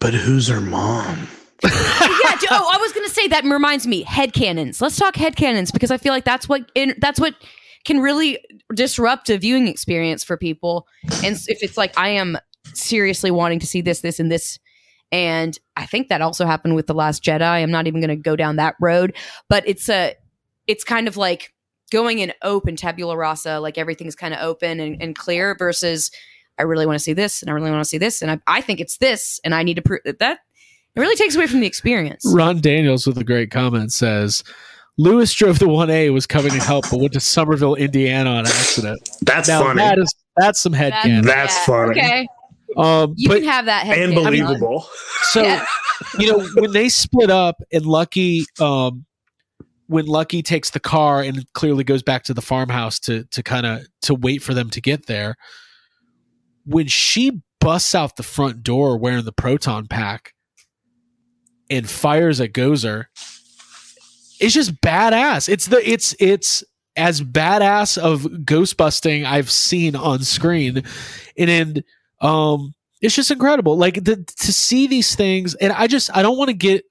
but who's her mom? I was going to say, that reminds me, headcanons. Let's talk headcanons, because I feel like that's what can really disrupt a viewing experience for people. And if it's like, I am seriously wanting to see this, and this. And I think that also happened with The Last Jedi. I'm not even going to go down that road, but it's kind of like going in open tabula rasa, like everything's kind of open and clear, versus I really want to see this, and I really want to see this, and I think it's this, and I need to prove that. It really takes away from the experience. Ron Daniels with a great comment says, Lewis drove the 1A, was coming to help, but went to Somerville, Indiana on accident. That's now, funny. That's some headcanon. That's funny. Okay. You can have that headcanon. And believable. So, you know, when they split up and Lucky, when Lucky takes the car and clearly goes back to the farmhouse to kind of to wait for them to get there, when she busts out the front door wearing the proton pack and fires at Gozer, it's just badass. It's as badass of ghost busting I've seen on screen, and it's just incredible. Like to see these things, and I don't want to get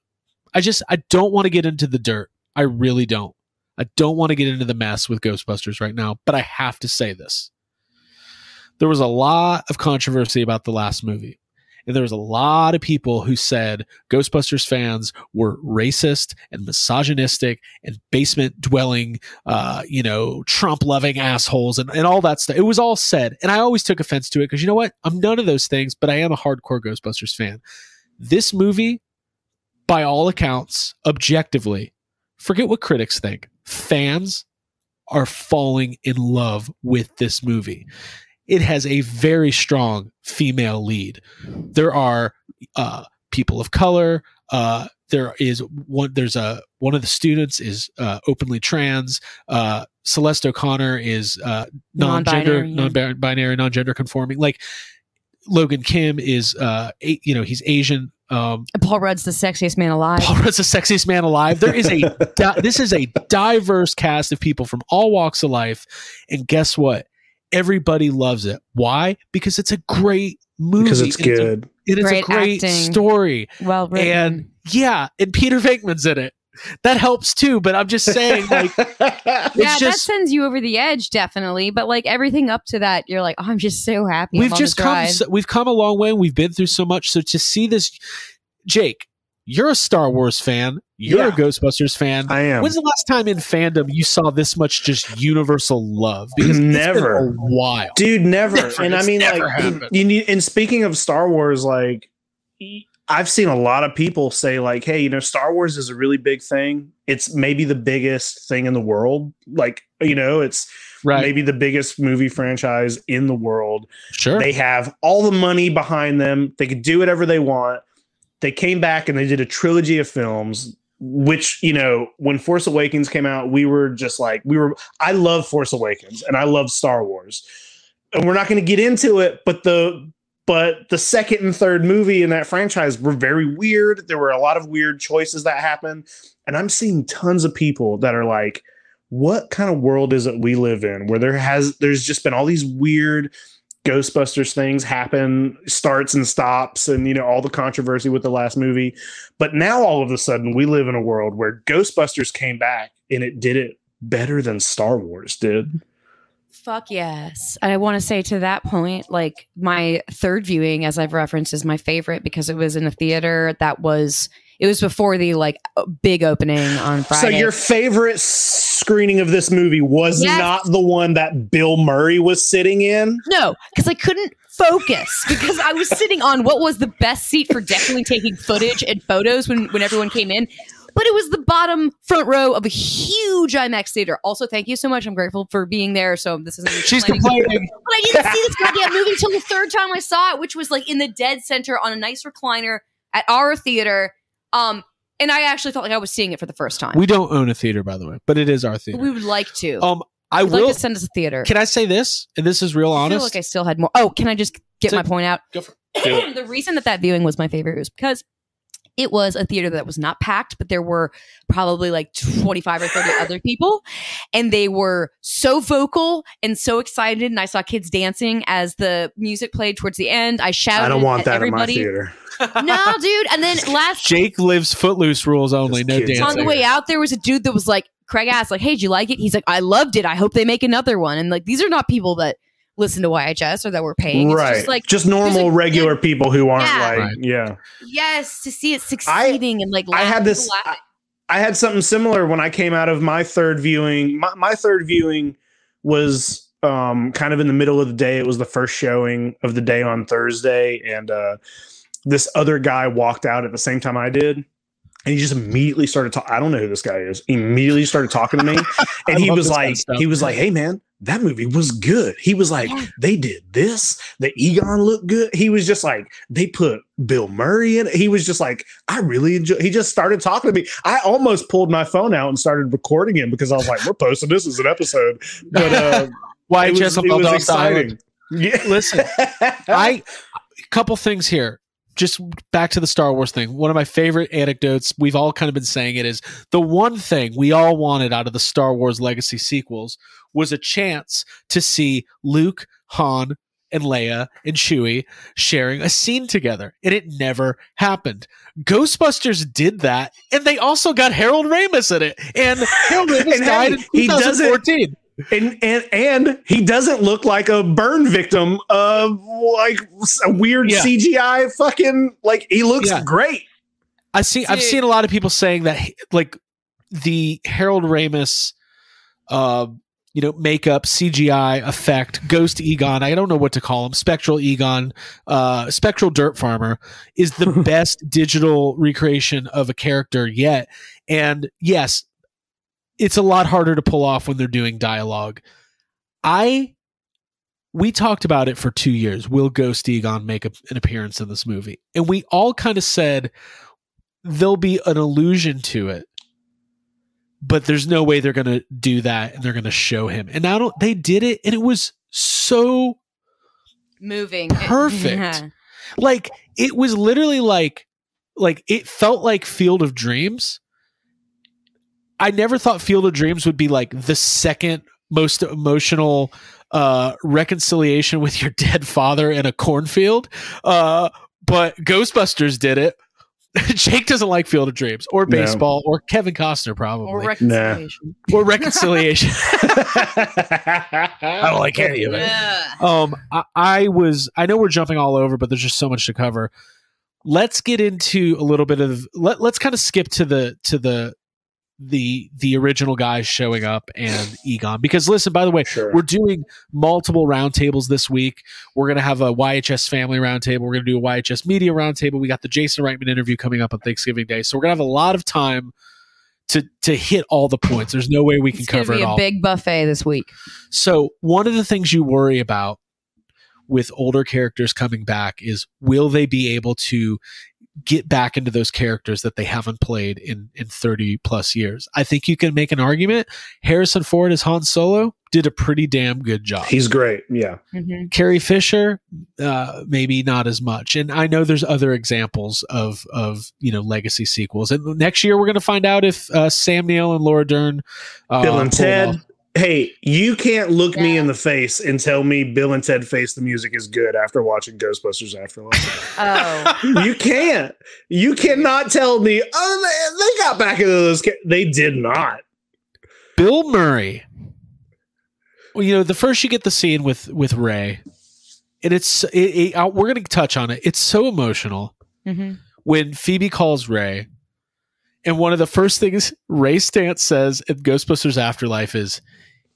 into the dirt. I really don't. I don't want to get into the mess with Ghostbusters right now, but I have to say this. There was a lot of controversy about the last movie, and there was a lot of people who said Ghostbusters fans were racist and misogynistic and basement-dwelling, Trump-loving assholes and all that stuff. It was all said, and I always took offense to it because, you know what? I'm none of those things, but I am a hardcore Ghostbusters fan. This movie, by all accounts, objectively, forget what critics think. Fans are falling in love with this movie. It has a very strong female lead. There are people of color. One of the students is openly trans. Celeste O'Connor is non-binary, non-gender conforming. Like Logan Kim is, he's Asian. Paul Rudd's the sexiest man alive. There is this is a diverse cast of people from all walks of life, and guess what? Everybody loves it. Why? Because it's a great movie. Because it's good. It is a great story. Well written. And and Peter Venkman's in it. That helps too, but I'm just saying, like, that sends you over the edge, definitely. But like everything up to that, you're like, oh, I'm just so happy. We've come a long way. And we've been through so much. So to see this, Jake, you're a Star Wars fan. You're a Ghostbusters fan. I am. When's the last time in fandom you saw this much just universal love? Because never. It's been a while, dude. Never. And I mean, like, you need. And speaking of Star Wars, like, I've seen a lot of people say like, hey, you know, Star Wars is a really big thing. It's maybe the biggest thing in the world. Like, you know, it's maybe the biggest movie franchise in the world. Sure. They have all the money behind them. They could do whatever they want. They came back and they did a trilogy of films, which, you know, when Force Awakens came out, I love Force Awakens and I love Star Wars, and we're not going to get into it, but the second and third movie in that franchise were very weird. There were a lot of weird choices that happened. And I'm seeing tons of people that are like, what kind of world is it we live in where there's just been all these weird Ghostbusters things happen, starts and stops, and, you know, all the controversy with the last movie. But now all of a sudden we live in a world where Ghostbusters came back and it did it better than Star Wars did. Fuck yes. I want to say to that point, like, my third viewing, as I've referenced, is my favorite because it was in a theater it was before the like big opening on Friday. So your favorite screening of this movie was not the one that Bill Murray was sitting in? No, because I couldn't focus because I was sitting on what was the best seat for definitely taking footage and photos when everyone came in. But it was the bottom front row of a huge IMAX theater. Also, thank you so much. I'm grateful for being there. So this isn't she's complaining. But I didn't see this goddamn movie until the third time I saw it, which was like in the dead center on a nice recliner at our theater. And I actually felt like I was seeing it for the first time. We don't own a theater, by the way, but it is our theater. We would like to. Like to send us a theater. Can I say this? And this is real honest. I feel like I still had more. Oh, can I just get my point out? Go for it. The reason that viewing was my favorite was because it was a theater that was not packed, but there were probably like 25 or 30 other people. And they were so vocal and so excited. And I saw kids dancing as the music played towards the end. I shouted. I don't want that everybody. In my theater. No, dude. And then Jake lives Footloose rules only. No dancing. On the way out, there was a dude that was like, Craig asked, like, hey, did you like it? He's like, I loved it. I hope they make another one. And like, these are not people that listen to YHS or that we're paying. Right. It's just normal, regular people who aren't Yes, to see it succeeding I had something similar when I came out of my third viewing. My third viewing was kind of in the middle of the day. It was the first showing of the day on Thursday. And this other guy walked out at the same time I did. And he just immediately started talking. I don't know who this guy is. He immediately started talking to me. And he was like, hey man, that movie was good. He was like, they did this. The Egon looked good. He was just like, they put Bill Murray in it. He was just like, I really enjoy. He just started talking to me. I almost pulled my phone out and started recording him because I was like, we're posting this as an episode. But why just was exciting. Yeah. Listen, couple things here. Just back to the Star Wars thing. One of my favorite anecdotes, we've all kind of been saying it, is the one thing we all wanted out of the Star Wars Legacy sequels was a chance to see Luke, Han, and Leia and Chewie sharing a scene together. And it never happened. Ghostbusters did that. And they also got Harold Ramis in it. And Harold Ramis died in 2014. And he doesn't look like a burn victim of like a weird CGI fucking, like he looks great. I've seen a lot of people saying that like the Harold Ramis, makeup, CGI effect, ghost Egon, I don't know what to call him, spectral Egon, spectral dirt farmer is the best digital recreation of a character yet. And yes, it's a lot harder to pull off when they're doing dialogue. We talked about it for 2 years. Will Ghost Egon make an appearance in this movie? And we all kind of said there'll be an allusion to it, but there's no way they're going to do that and they're going to show him. And now they did it, and it was so moving, perfect. Yeah. Like it was literally like it felt like Field of Dreams. I never thought Field of Dreams would be like the second most emotional reconciliation with your dead father in a cornfield. But Ghostbusters did it. Jake doesn't like Field of Dreams or baseball or Kevin Costner probably. Or reconciliation. Nah. Or reconciliation. I don't like any of it. Yeah. I know we're jumping all over, but there's just so much to cover. Let's get into a little bit of let's kind of skip to the original guys showing up and Egon, because listen, by the way, we're doing multiple roundtables this week. We're going to have a YHS family roundtable. We're going to do a YHS media roundtable. We got the Jason Reitman interview coming up on Thanksgiving Day. So we're going to have a lot of time to hit all the points. There's no way we can cover it all. It's going to be a big buffet this week. So one of the things you worry about with older characters coming back is, will they be able to get back into those characters that they haven't played in 30 plus years? I think you can make an argument. Harrison Ford as Han Solo did a pretty damn good job. He's great. Yeah. Mm-hmm. Carrie Fisher, maybe not as much. And I know there's other examples of legacy sequels. And next year we're going to find out if Sam Neill and Laura Dern, Bill and Ted. Hey, you can't look me in the face and tell me Bill and Ted Face the Music is good after watching Ghostbusters Afterlife. Oh, you can't. You cannot tell me. Oh, they got back into those. They did not. Bill Murray. Well, the first you get the scene with Ray, and we're going to touch on it. It's so emotional when Phoebe calls Ray, and one of the first things Ray Stantz says in Ghostbusters Afterlife is,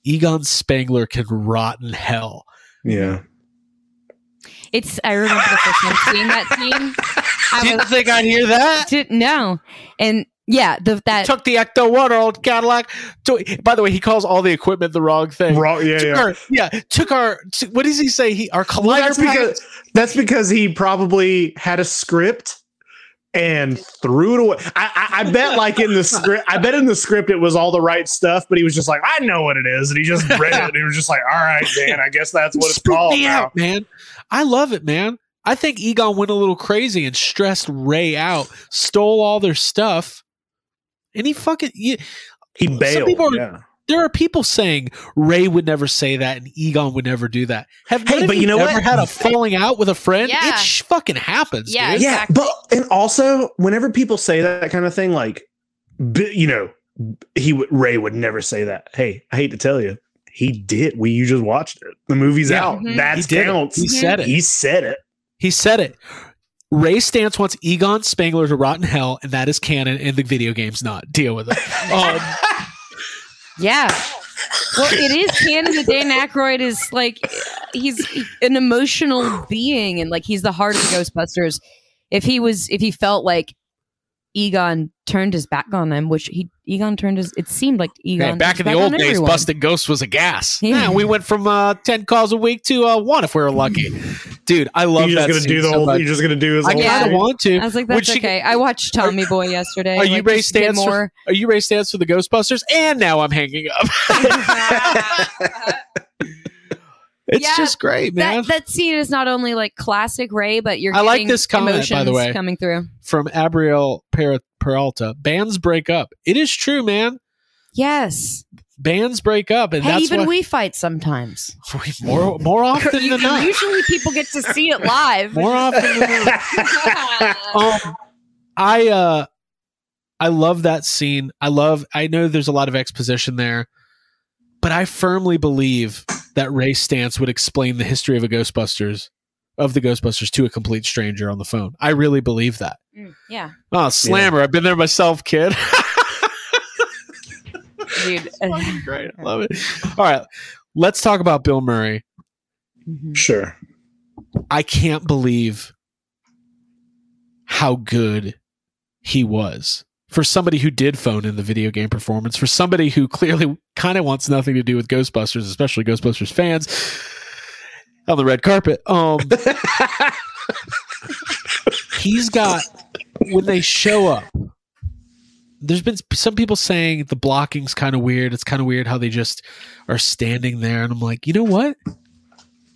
Egon Spengler can rot in hell. Yeah. I remember the first time seeing that scene. Didn't think I'd hear that. No. And that took the Ecto-1 old Cadillac. By the way, he calls all the equipment the wrong thing. What does he say? Our collider. Well, that's because he probably had a script and threw it away. I bet in the script it was all the right stuff, but he was just like, I know what it is, and he just read it and he was just like, all right, Dan, I guess that's what it's called now. Man, I love it, man. I think Egon went a little crazy and stressed Ray out, stole all their stuff, and he bailed. There are people saying Ray would never say that and Egon would never do that. Have you ever had a falling out with a friend? Yeah. It fucking happens. Yeah, dude. Exactly. And also, whenever people say that kind of thing, like, Ray would never say that. Hey, I hate to tell you, he did. You just watched it. The movie's out. Mm-hmm. That counts. He said it. He said it. Ray Stantz wants Egon Spengler to rot in hell, and that is canon, and the video game's not. Deal with it. Yeah. Well, it is canon that Dan Aykroyd is like, he's an emotional being and like he's the heart of the Ghostbusters. If he felt like Egon turned his back on them, which it seemed like Egon. Yeah, back in the old days, busting ghosts was a gas. Yeah, we went from 10 calls a week to one if we were lucky. Dude, I love that. You're just going to do his whole thing. I kind of want to. I was like, that's okay. I watched Tommy Boy yesterday. Are you Ray Stantz for the Ghostbusters? And now I'm hanging up. It's just great, man. That scene is not only like classic Ray, but you're getting emotions. I like this comment, by the way, coming through from Abigail Peralta. Bands break up. It is true, man. Yes. Bands break up, and that's even we fight sometimes. More often than not. Usually, people get to see it live. More often than not. I love that scene. I know there's a lot of exposition there, but I firmly believe that Ray Stantz would explain the history of the Ghostbusters to a complete stranger on the phone. I really believe that. Yeah. Oh, slammer! Yeah. I've been there myself, kid. Dude, fucking great. I love it. All right, let's talk about Bill Murray. Mm-hmm. Sure. I can't believe how good he was for somebody who did phone in the video game performance, for somebody who clearly kind of wants nothing to do with Ghostbusters, especially Ghostbusters fans on the red carpet. He's got, when they show up, there's been some people saying the blocking's kind of weird. It's kind of weird how they just are standing there. And I'm like, you know what?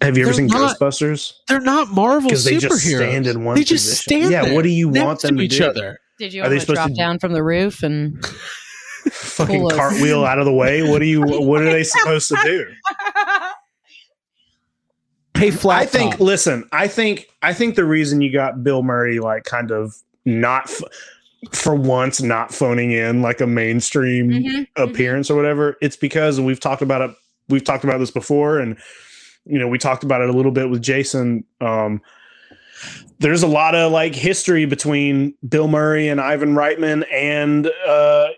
Have you ever seen Ghostbusters? They're not Marvel superheroes. They just stand in one position. Yeah, what do you want them to do? Each other. Did you want to drop down from the roof and fucking cartwheel out of the way? What are they supposed to do? Hey, flat. I think the reason you got Bill Murray like kind of not for once not phoning in like a mainstream appearance or whatever, it's because, and we've talked about this before, and you know, we talked about it a little bit with Jason, there's a lot of like history between Bill Murray and Ivan Reitman and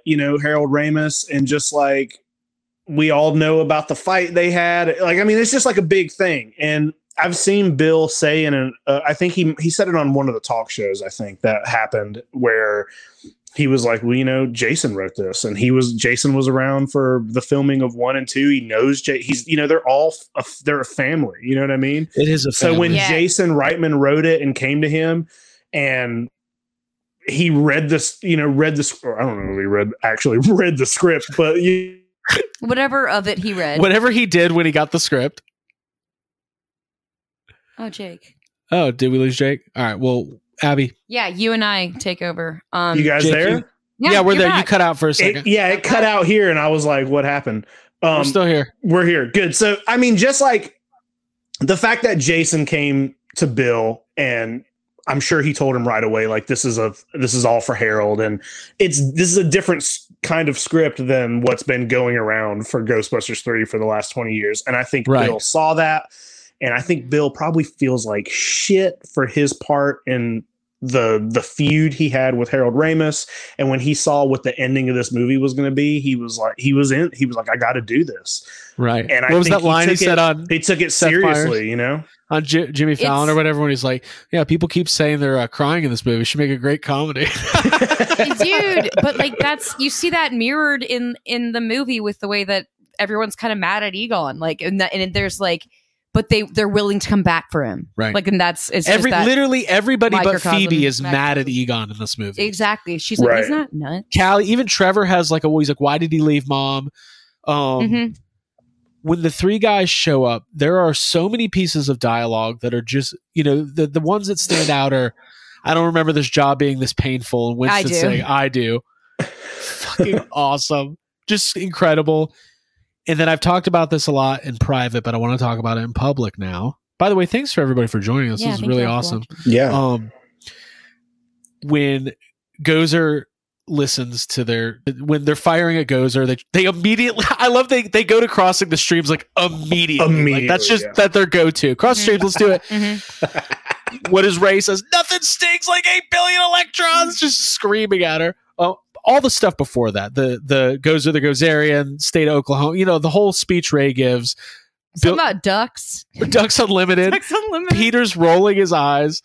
you know, Harold Ramis, and just like we all know about the fight they had. Like, I mean, it's just like a big thing. And I've seen Bill say in I think he said it on one of the talk shows, I think, that happened, where he was like, well, you know, Jason wrote this, and Jason was around for the filming of 1 and 2. He knows he's, you know, they're a family, you know what I mean? It is a family. So when Jason Reitman wrote it and came to him, and he read the script, but whatever he did when he got the script. Oh, Jake. Oh, did we lose Jake? All right. Well, Abby. Yeah, you and I take over. You guys, Jake, there? Yeah, we're there. Back. You cut out for a second. It cut out here, and I was like, what happened? We're still here. We're here. Good. So, I mean, just like the fact that Jason came to Bill, and I'm sure he told him right away, like, this is all for Harold, and this is a different kind of script than what's been going around for Ghostbusters 3 for the last 20 years. And I think Bill saw that. And I think Bill probably feels like shit for his part in the feud he had with Harold Ramis. And when he saw what the ending of this movie was going to be, he was like, I got to do this. Right. And what was that line he said on? He took it seriously, you know, on Jimmy Fallon or whatever, when he's like, yeah, people keep saying they're crying in this movie. Should make a great comedy. Dude. But like, you see that mirrored in the movie with the way that everyone's kind of mad at Egon. Like, and there's like, but they're willing to come back for him. Right. Like, and that's, it's literally everybody but Phoebe is mad at Egon in this movie. Exactly. She's like, he's not nuts. Callie, even Trevor has like, he's like, why did he leave Mom? When the three guys show up, there are so many pieces of dialogue that are just, you know, the ones that stand out are, I don't remember this job being this painful. And Winston saying, I do. Fucking awesome. Just incredible. And then I've talked about this a lot in private, but I want to talk about it in public now. By the way, thanks for everybody for joining us. This is really awesome. Yeah. When Gozer listens to when they're firing at Gozer, they immediately, I love they go to Crossing the Streams like immediately. Like, that's just that their go-to. Cross Streams, let's do it. What is Ray says? Nothing stings like 8 billion electrons, just screaming at her. Oh. All the stuff before that, the Gozer the Gozerian, state of Oklahoma, you know, the whole speech Ray gives. Something about ducks. Ducks Unlimited. Peter's rolling his eyes.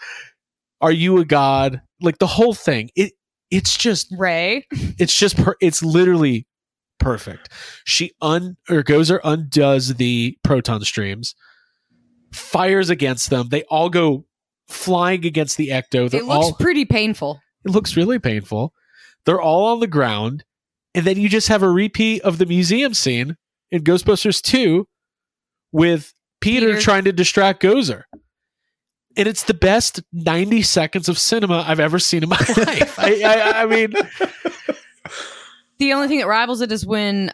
Are you a god? Like the whole thing. It It's just Ray. It's just it's literally perfect. She Gozer undoes the proton streams, fires against them. They all go flying against the ecto. It looks pretty painful. It looks really painful. They're all on the ground, and then you just have a repeat of the museum scene in Ghostbusters 2 with Peter trying to distract Gozer. And it's the best 90 seconds of cinema I've ever seen in my life. I mean, the only thing that rivals it is when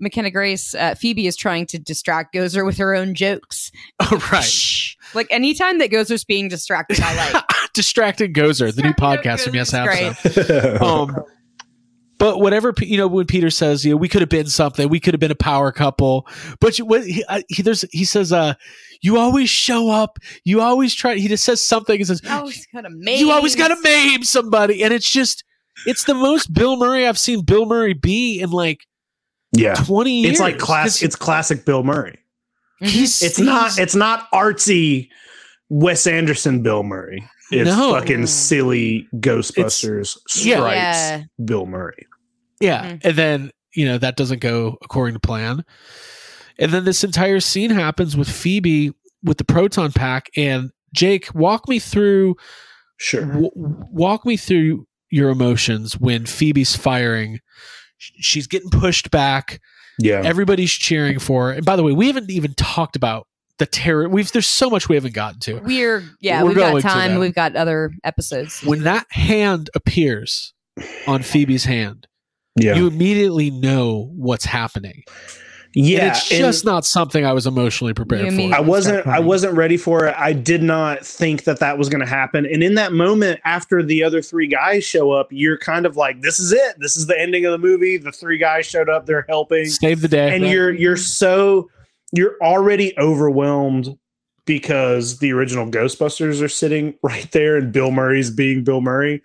McKenna Grace, Phoebe, is trying to distract Gozer with her own jokes. Oh, right. Shh. Like anytime that Gozer's being distracted, I like. Distracting Gozer, the new podcast from Yes Have Some. But whatever, when Peter says, we could have been something, we could have been a power couple. But he says, you always show up, you always try. He just says something and says, you always got to maim somebody. And it's just, it's the most Bill Murray I've seen Bill Murray be in 20 years. It's like it's classic Bill Murray. It's not artsy Wes Anderson Bill Murray. It's fucking silly Ghostbusters strikes Bill Murray. Yeah. Mm-hmm. And then, that doesn't go according to plan. And then this entire scene happens with Phoebe with the proton pack. And Jake, walk me through your emotions when Phoebe's firing. She's getting pushed back. Yeah. Everybody's cheering for her. And by the way, we haven't even talked about the terror. There's so much we haven't gotten to. We've got time. We've got other episodes. When that hand appears on Phoebe's hand, you immediately know what's happening. Yeah, and it's just not something I was emotionally prepared for. I wasn't ready for it. I did not think that was going to happen. And in that moment, after the other three guys show up, you're kind of like, "This is it. This is the ending of the movie." The three guys showed up. They're helping save the day, and you're already overwhelmed because the original Ghostbusters are sitting right there and Bill Murray's being Bill Murray.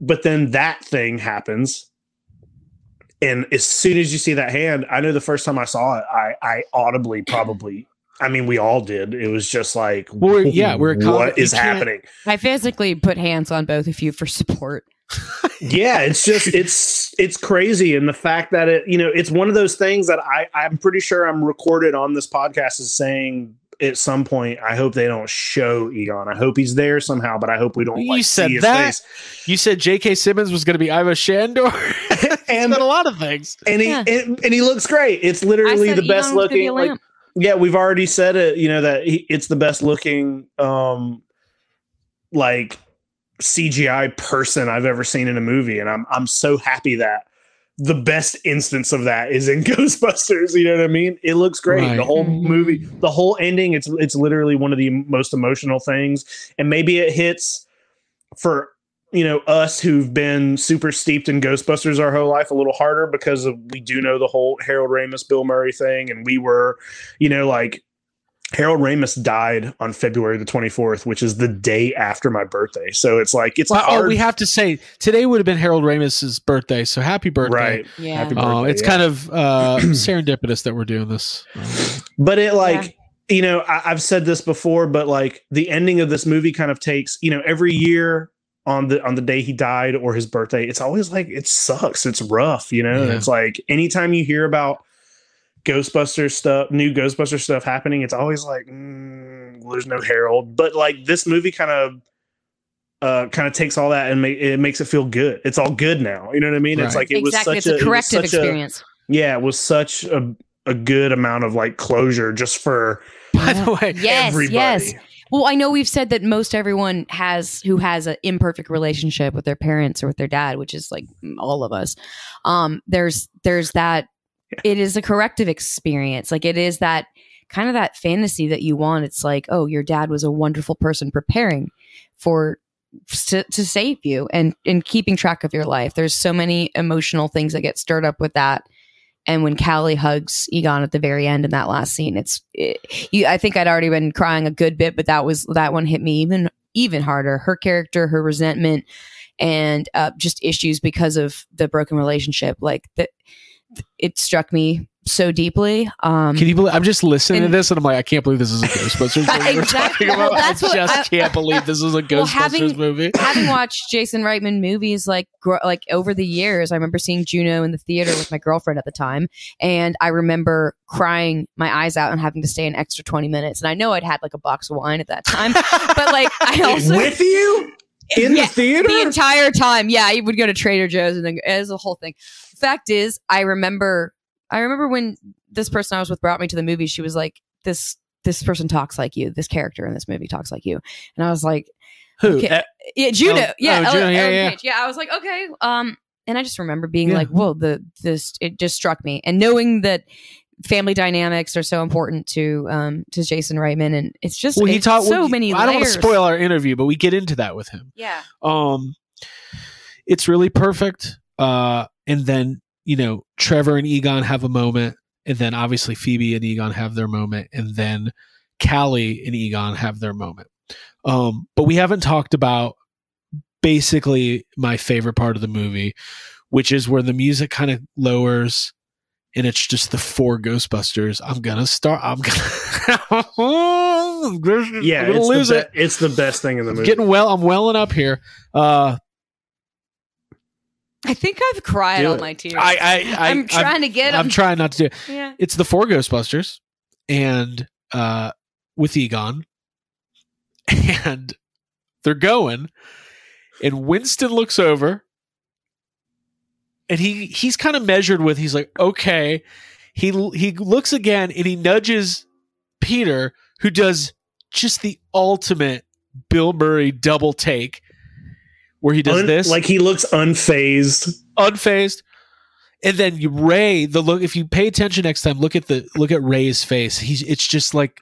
But then that thing happens. And as soon as you see that hand, I know the first time I saw it, I audibly probably, I mean, we all did. It was just like, what is happening? I physically put hands on both of you for support. Yeah, it's just it's crazy. And the fact that it it's one of those things that I'm pretty sure I'm recorded on this podcast as saying at some point, I hope they don't show Egon. I hope he's there somehow, but I hope we don't see his face. You said J.K. Simmons was going to be Ivo Shandor. And a lot of things. And he looks great. It's literally the best looking. We've already said it, that it's the best looking CGI person I've ever seen in a movie, and I'm so happy that the best instance of that is in Ghostbusters. You know what I mean? It looks great. Right. The whole movie, the whole ending, it's literally one of the most emotional things. And maybe it hits for us who've been super steeped in Ghostbusters our whole life a little harder because we do know the whole Harold Ramis Bill Murray thing, and we were, Harold Ramis died on February the 24th, which is the day after my birthday. So it's hard. We have to say today would have been Harold Ramis's birthday. So happy birthday. Right. Yeah. Happy birthday, it's kind of serendipitous that we're doing this. But I've said this before, but the ending of this movie kind of takes, every year on the day he died or his birthday, it's always it sucks. It's rough, And it's anytime you hear about Ghostbusters stuff, new Ghostbusters stuff happening, it's always there's no Harold, but this movie kind of takes all that and it makes it feel good. It's all good now. You know what I mean? Right. It's was such a corrective experience. It was such a good amount of closure just for, by the way, everybody. Yes. Well, I know we've said that most everyone who has an imperfect relationship with their parents or with their dad, which is all of us. There's that. It is a corrective experience. It is that kind of that fantasy that you want. It's oh, your dad was a wonderful person preparing to save you and keeping track of your life. There's so many emotional things that get stirred up with that. And when Callie hugs Egon at the very end in that last scene, I think I'd already been crying a good bit, but that one hit me even harder. Her character, her resentment, and just issues because of the broken relationship. It struck me so deeply. Can you believe I'm just listening to this and I'm like, I can't believe this is a Ghostbusters movie. Exactly. We're talking about. I can't believe this is a Ghostbusters movie. Having watched Jason Reitman movies like over the years, I remember seeing Juno in the theater with my girlfriend at the time, and I remember crying my eyes out and having to stay an extra 20 minutes. And I know I'd had like a box of wine at that time, but like I also with you in the theater the entire time. Yeah, you would go to Trader Joe's and then as a whole thing. Fact is, I remember when this person I was with brought me to the movie, she was like, this person talks like you. This character in this movie talks like you. And I was like, who? Okay. Juno. I was like, okay. And I just remember being like, whoa, it just struck me. And knowing that family dynamics are so important to Jason Reitman, and it's just many layers. I don't want to spoil our interview, but we get into that with him. Yeah. It's really perfect. And then, you know, Trevor and Egon have a moment, and then obviously Phoebe and Egon have their moment, and then Callie and Egon have their moment. But we haven't talked about basically my favorite part of the movie, which is where the music kind of lowers and it's just the four Ghostbusters. It's the best thing in the movie. I'm welling up here. I think I've cried on my tears. I'm trying to get them. I'm trying not to do it. Yeah. It's the four Ghostbusters and with Egon, and they're going, and Winston looks over and he's kind of measured with, he's like, okay. He looks again and he nudges Peter, who does just the ultimate Bill Murray double take, where he does this. Like, he looks unfazed. And then Ray, if you pay attention next time, look at Ray's face. It's just like,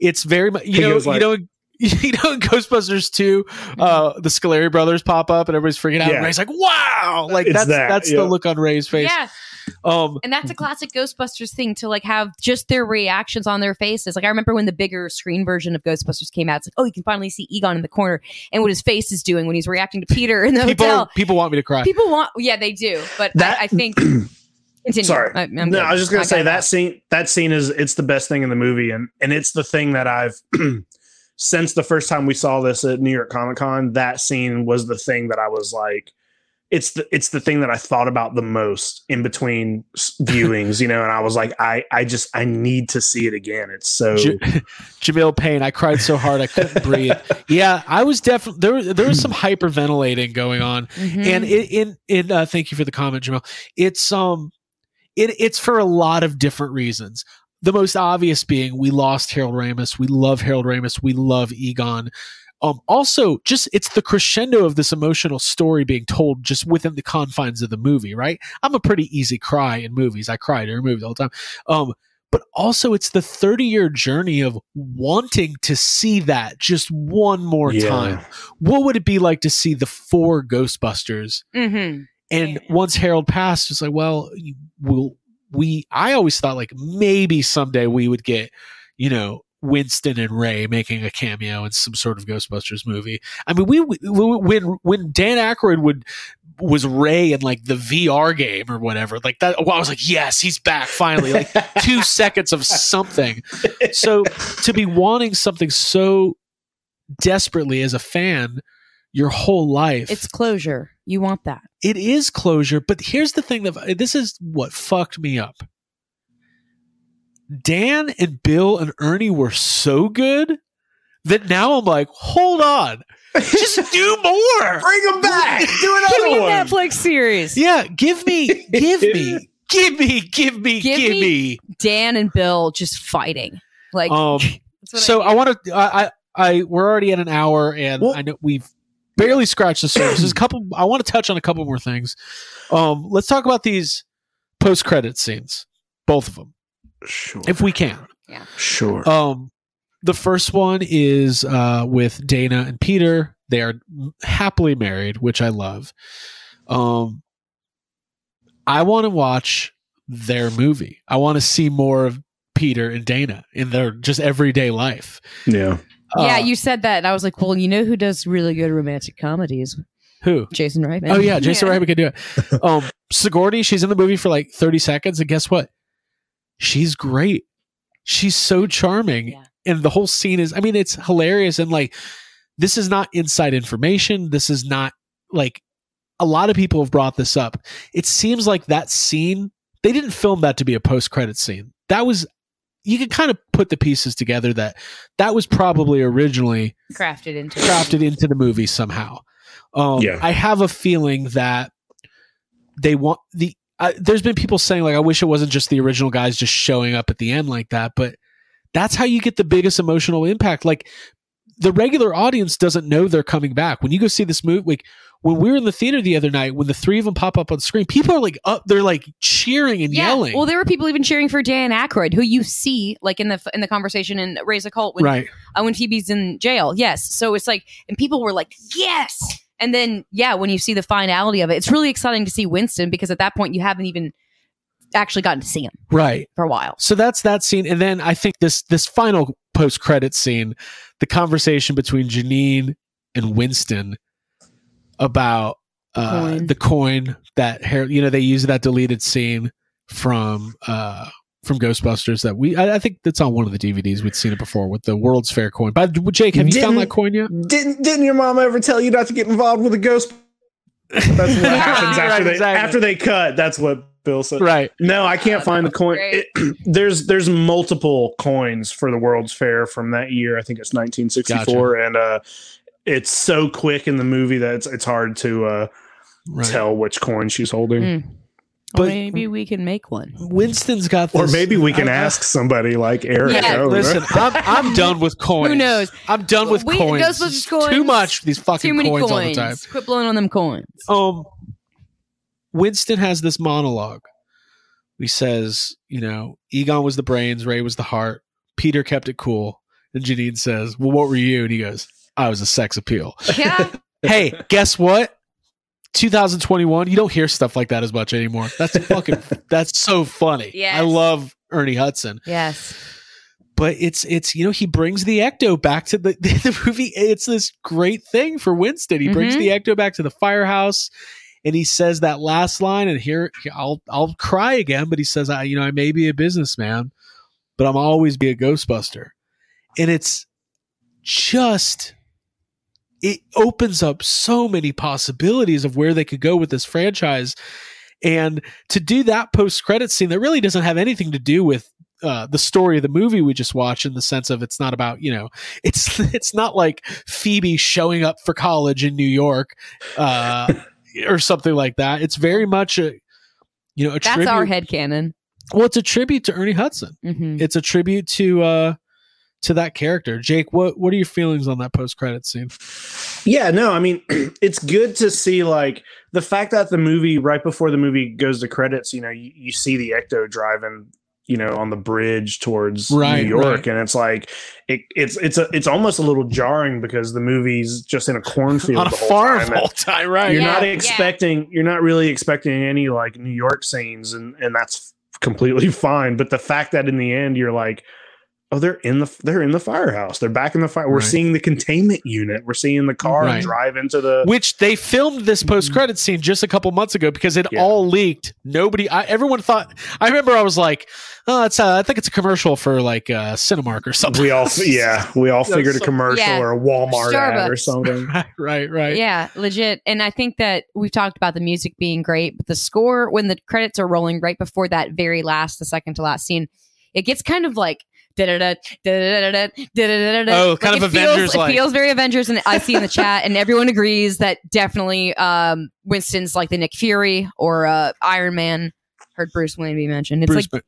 it's very much, you know, in Ghostbusters 2, the Scoleri brothers pop up and everybody's freaking out. Yeah. And Ray's like, wow. Like, that's the look on Ray's face. Yeah. And that's a classic Ghostbusters thing, to like have just their reactions on their faces. Like, I remember when the bigger screen version of Ghostbusters came out, it's like, oh, you can finally see Egon in the corner and what his face is doing when he's reacting to Peter in the hotel. People want me to cry. They do. But that, I think. Continue. Sorry, I was just gonna say that scene. That scene it's the best thing in the movie, and it's the thing that I've since the first time we saw this at New York Comic Con. That scene was the thing that I was like. It's the thing that I thought about the most in between viewings, you know, and I was like, I need to see it again. It's so Jamil Payne. I cried so hard I couldn't breathe. Yeah, I was definitely there was some hyperventilating going on, and in thank you for the comment, Jamil. It's it's for a lot of different reasons. The most obvious being we lost Harold Ramis. We love Harold Ramis. We love Egon. Also, just it's the crescendo of this emotional story being told just within the confines of the movie, right? I'm a pretty easy cry in movies. I cry during movies all the time. But also, it's the 30-year journey of wanting to see that just one more time. What would it be like to see the four Ghostbusters? Mm-hmm. And once Harold passed, it's like, well, I always thought like maybe someday we would get, you know, Winston and Ray making a cameo in some sort of Ghostbusters movie. I mean, when Dan Aykroyd was Ray in like the VR game or whatever, like that. Well, I was like, yes, he's back finally. Like 2 seconds of something. So to be wanting something so desperately as a fan your whole life, it's closure. You want that. It is closure. But here's the thing this is what fucked me up. Dan and Bill and Ernie were so good that now I'm like, hold on, just do more. Bring them back. Do another one. Netflix series. Yeah, give me. Dan and Bill just fighting. Like, so I want to. We're already at an hour, and I know we've barely scratched the surface. There's a couple. I want to touch on a couple more things. Let's talk about these post-credit scenes, both of them. Sure. If we can. Yeah. Sure. The first one is with Dana and Peter. They are happily married, which I love. I want to watch their movie. I want to see more of Peter and Dana in their just everyday life. Yeah. Yeah, you said that, and I was like, well, you know who does really good romantic comedies? Who? Jason Reitman. Oh, yeah, Jason Reitman can do it. Sigourney, she's in the movie for like 30 seconds, and guess what? she's great. She's so charming. Yeah. And the whole scene is, I mean, it's hilarious. And like, this is not inside information. This is not like, a lot of people have brought this up. It seems like that scene, they didn't film that to be a post-credit scene. That was, you can kind of put the pieces together that was probably originally crafted into the movie somehow. I have a feeling that they want there's been people saying like, I wish it wasn't just the original guys just showing up at the end like that, but that's how you get the biggest emotional impact. Like, the regular audience doesn't know they're coming back. When you go see this movie, like when we were in the theater the other night, when the three of them pop up on screen, people are like up, they're like cheering and yelling. Well, there were people even cheering for Dan Aykroyd, who you see like in the conversation in Raise a Cult when Phoebe's in jail. Yes. So it's like, and people were like, yes. And then, when you see the finality of it, it's really exciting to see Winston, because at that point you haven't even actually gotten to see him for a while. So that's that scene. And then I think this final post-credit scene, the conversation between Janine and Winston about the coin that Harold, they use that deleted scene from Ghostbusters that I think that's on one of the DVDs. We'd seen it before with the World's Fair coin. But Jake, have you found that coin yet? Didn't your mom ever tell you not to get involved with a ghost? That's what happens after they cut. That's what Bill said. Right. No, I can't find the coin. There's multiple coins for the World's Fair from that year. I think it's 1964. Gotcha. And it's so quick in the movie that it's hard to tell which coin she's holding. But maybe we can make one. Winston's got this. Or maybe we can ask somebody like Eric. Yeah, listen, I'm done with coins. Who knows? I'm done with coins. Ghostbusters coins. Too much. These fucking coins all the time. Quit blowing on them coins. Winston has this monologue. He says, Egon was the brains, Ray was the heart, Peter kept it cool. And Janine says, well, what were you? And he goes, I was a sex appeal. Yeah. Hey, guess what? 2021, you don't hear stuff like that as much anymore. That's so funny. Yes. I love Ernie Hudson. Yes. But it's he brings the Ecto back to the movie. It's this great thing for Winston. He brings the Ecto back to the firehouse, and he says that last line, and here I'll cry again, but he says, I may be a businessman, but I'm always be a Ghostbuster. And it's just, it opens up so many possibilities of where they could go with this franchise. And to do that post-credit scene that really doesn't have anything to do with the story of the movie we just watched, in the sense of it's not about, it's not like Phoebe showing up for college in New York or something like that. It's very much a tribute. That's our headcanon. Well, it's a tribute to Ernie Hudson. Mm-hmm. It's a tribute to that character. Jake, what are your feelings on that post-credit scene? Yeah, no, I mean, it's good to see, like, the fact that the movie, right before the movie goes to credits, you see the Ecto driving, on the bridge towards New York. Right. And it's like, it's almost a little jarring, because the movie's just in a cornfield. On a farm the whole time, right? You're not expecting, you're not really expecting any, like, New York scenes, and that's completely fine. But the fact that in the end, you're like, oh, they're in the firehouse. They're back in the fire. We're seeing the containment unit. We're seeing the car drive into the, which they filmed this post-credit scene just a couple months ago, because it all leaked. Everyone thought. I remember I was like, oh, it's I think it's a commercial for like Cinemark or something. We all figured a commercial or a Walmart ad or something. Right. Yeah, legit. And I think that we've talked about the music being great, but the score, when the credits are rolling right before that very last, the second to last scene, it gets kind of like, kind of Avengers. It feels very Avengers, and I see in the chat, and everyone agrees that definitely Winston's like the Nick Fury or Iron Man. Heard Bruce Wayne be mentioned. It's Bruce, like,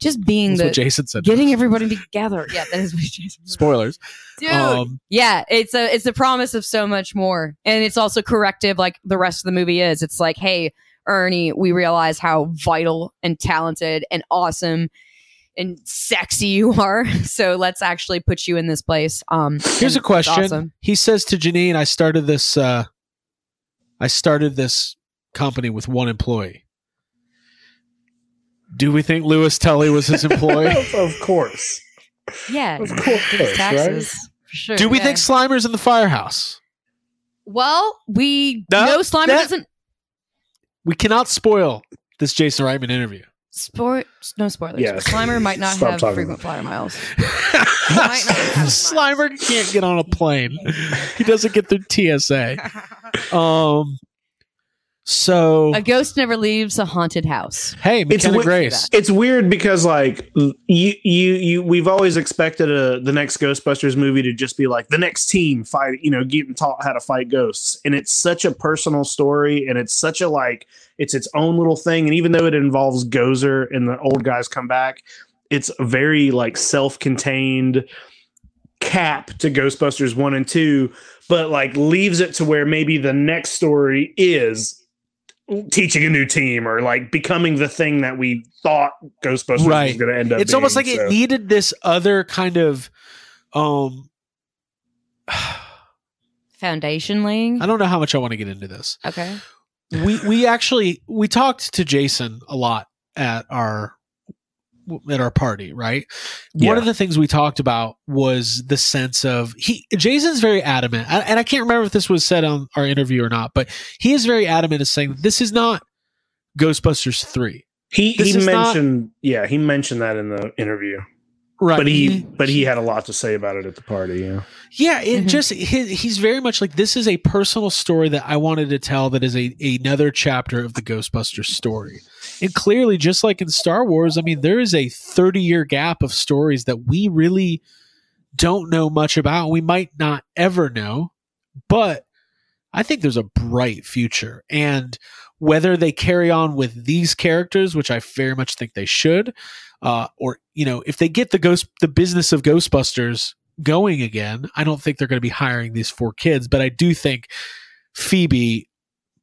just being that's what Jason said. Getting everybody together. Yeah, that is what Jason said. Spoilers, dude. It's the promise of so much more, and it's also corrective, like the rest of the movie is. It's like, hey, Ernie, we realize how vital and talented and awesome and sexy you are, so let's actually put you in this place. Here's a question. Awesome. He says to Janine, I started this company with one employee. Do we think Louis Tully was his employee? Of course. Yeah. Of course. Taxes. Right? Sure, do we think Slimer's in the firehouse? Well, we know Slimer doesn't. We cannot spoil this Jason Reitman interview. No spoilers. Yes. Slimer might not have frequent flyer miles. Slimer can't get on a plane. He doesn't get through TSA. So a ghost never leaves a haunted house. Hey, McKenna Grace. It's weird because like we've always expected the next Ghostbusters movie to just be like the next team fight, you know, getting taught how to fight ghosts. And it's such a personal story, and it's such a like. It's its own little thing. And even though it involves Gozer and the old guys come back, it's a very like self-contained cap to Ghostbusters 1 and 2, but like leaves it to where maybe the next story is teaching a new team or like becoming the thing that we thought Ghostbusters was going to end up being. It's almost like it needed this other kind of... foundation laying? I don't know how much I want to get into this. Okay. We talked to Jason a lot at our party, right? Yeah. One of the things we talked about was the sense of Jason's very adamant, and I can't remember if this was said on our interview or not, but he is very adamant as saying this is not Ghostbusters 3. He mentioned that in the interview. Right. But he had a lot to say about it at the party. Yeah. Yeah. He's very much like, this is a personal story that I wanted to tell that is another chapter of the Ghostbusters story. And clearly, just like in Star Wars, I mean, there is a 30-year gap of stories that we really don't know much about. We might not ever know, but I think there's a bright future. And whether they carry on with these characters, which I very much think they should, or, you know, if they get the business of Ghostbusters going again, I don't think they're going to be hiring these four kids, but I do think Phoebe,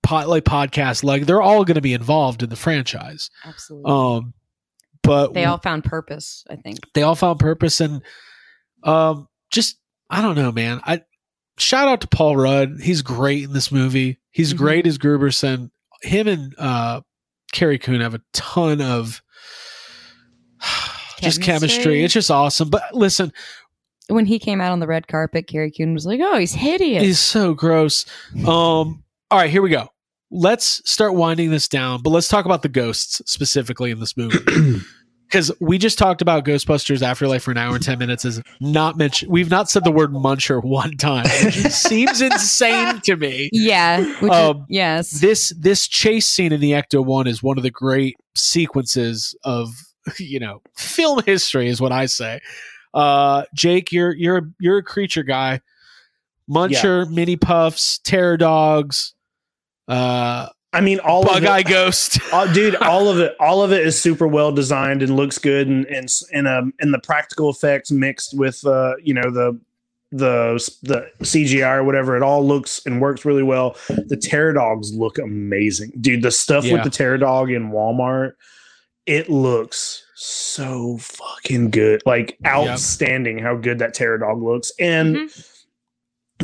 Podcast, like they're all going to be involved in the franchise. Absolutely. But they all found purpose, I think. They all found purpose, and just, I don't know, man. Shout out to Paul Rudd. He's great in this movie. He's great as Grooberson. Him and Carrie Coon have a ton of just chemistry. It's just awesome. But listen, when he came out on the red carpet, Carrie Coon was like, "Oh, he's hideous. He's so gross." All right, here we go. Let's start winding this down, but let's talk about the ghosts specifically in this movie, because we just talked about Ghostbusters Afterlife for an hour and 10 minutes. Is not mentioned. We've not said the word Muncher one time, which seems insane to me. Yeah. Yes. This chase scene in the Ecto-1 is one of the great sequences of, you know, film history is what I say. Jake, you're a creature guy. Muncher, mini puffs, terror dogs. I mean, all bug eye ghost, dude. All of it is super well designed and looks good, and the practical effects mixed with the CGI or whatever, it all looks and works really well. The terror dogs look amazing, dude. The stuff with the terror dog in Walmart. It looks so fucking good. Like, outstanding how good that terror dog looks. And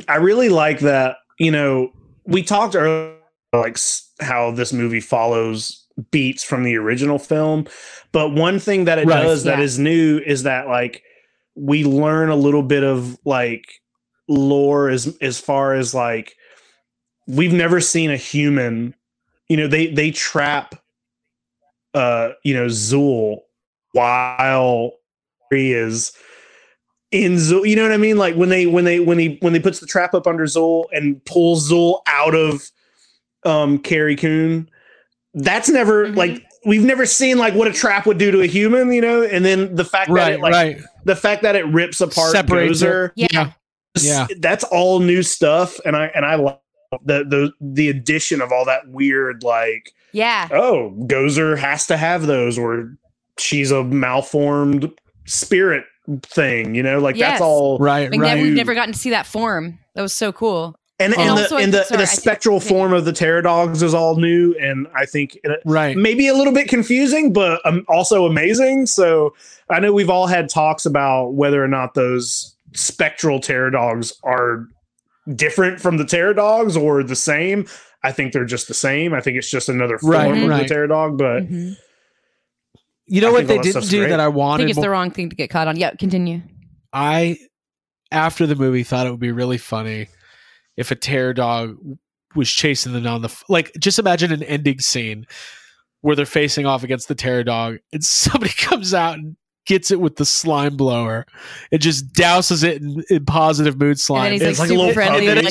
I really like that, you know, we talked earlier like how this movie follows beats from the original film. But one thing that it does that is new is that, like, we learn a little bit of, like, lore as far as, like, we've never seen a human. You know, they trap... Zul while he is in Zul, you know what I mean? Like when he puts the trap up under Zul and pulls Zul out of Carrie Coon, that's never like, we've never seen like what a trap would do to a human, you know? And then the fact that it rips apart Gozer, that's all new stuff. And I love the addition of all that weird, like, oh, Gozer has to have those, or she's a malformed spirit thing, you know, like that's all right. Like, we've never gotten to see that form. That was so cool. And the spectral form of the terror dogs is all new, and I think maybe a little bit confusing, but also amazing. So I know we've all had talks about whether or not those spectral terror dogs are different from the terror dogs or the same. I think they're just the same. I think it's just another form of the terror dog, but you know what they didn't do that I wanted? I think it's the wrong thing to get caught on. Yeah, continue. I, after the movie, thought it would be really funny if a terror dog was chasing them down the, like, just imagine an ending scene where they're facing off against the terror dog, and somebody comes out and gets it with the slime blower. It just douses it in positive mood slime. And it's like a little friendly. And then it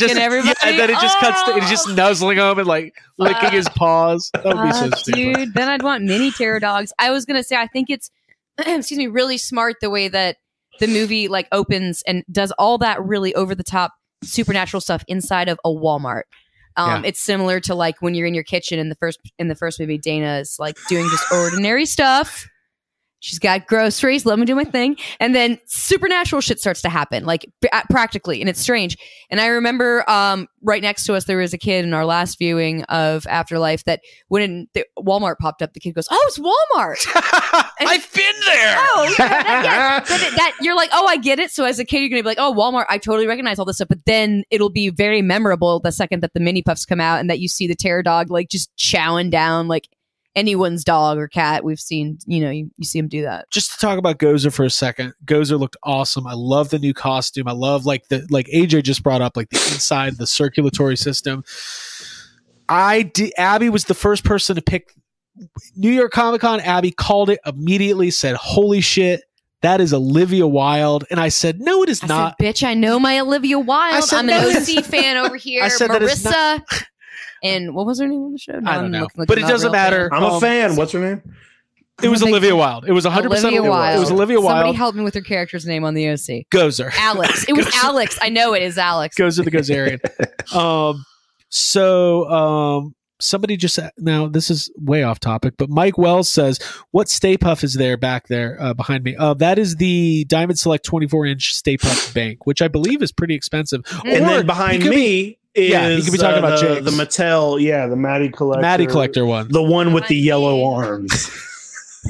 just cuts to, it's just nuzzling him and like licking his paws. That would be so stupid. Dude, then I'd want mini terror dogs. I was going to say, I think it's, excuse me, really smart the way that the movie like opens and does all that really over the top supernatural stuff inside of a Walmart. Yeah. It's similar to like when you're in your kitchen in the first movie, Dana is like doing just ordinary stuff. She's got groceries. Let me do my thing. And then supernatural shit starts to happen, like practically. And it's strange. And I remember right next to us, there was a kid in our last viewing of Afterlife that when Walmart popped up, the kid goes, "Oh, it's Walmart." I've been there. Oh, yeah, that you're like, oh, I get it. So as a kid, you're going to be like, oh, Walmart. I totally recognize all this stuff. But then it'll be very memorable the second that the mini puffs come out and that you see the terror dog like just chowing down like anyone's dog or cat. We've seen, you know, you see him do that. Just to talk about Gozer for a second. Gozer looked awesome. I love the new costume. I love like AJ just brought up, like the inside, the circulatory system. Abby was the first person to pick New York Comic Con. Abby called it immediately, said, "Holy shit, that is Olivia Wilde." And I said, "No, it is not." Said, "Bitch, I know my Olivia Wilde. I'm an OC fan over here." I said, "Marissa." And what was her name on the show? No, I don't know. But it doesn't matter. I'm a fan. What's her name? It was Olivia Wilde. It was 100% Olivia Wilde. It was Olivia Wilde. Somebody helped me with her character's name on the OC. Gozer. Alex. It was Alex. I know it is Alex. Gozer the Gozerian. Somebody just, now this is way off topic, but Mike Wells says, "What Stay Puff is there back there behind me?" That is the Diamond Select 24-inch Stay Puff bank, which I believe is pretty expensive. And or then behind me... you could be talking about the Mattel, the Matty Collector one. The one with the yellow arms.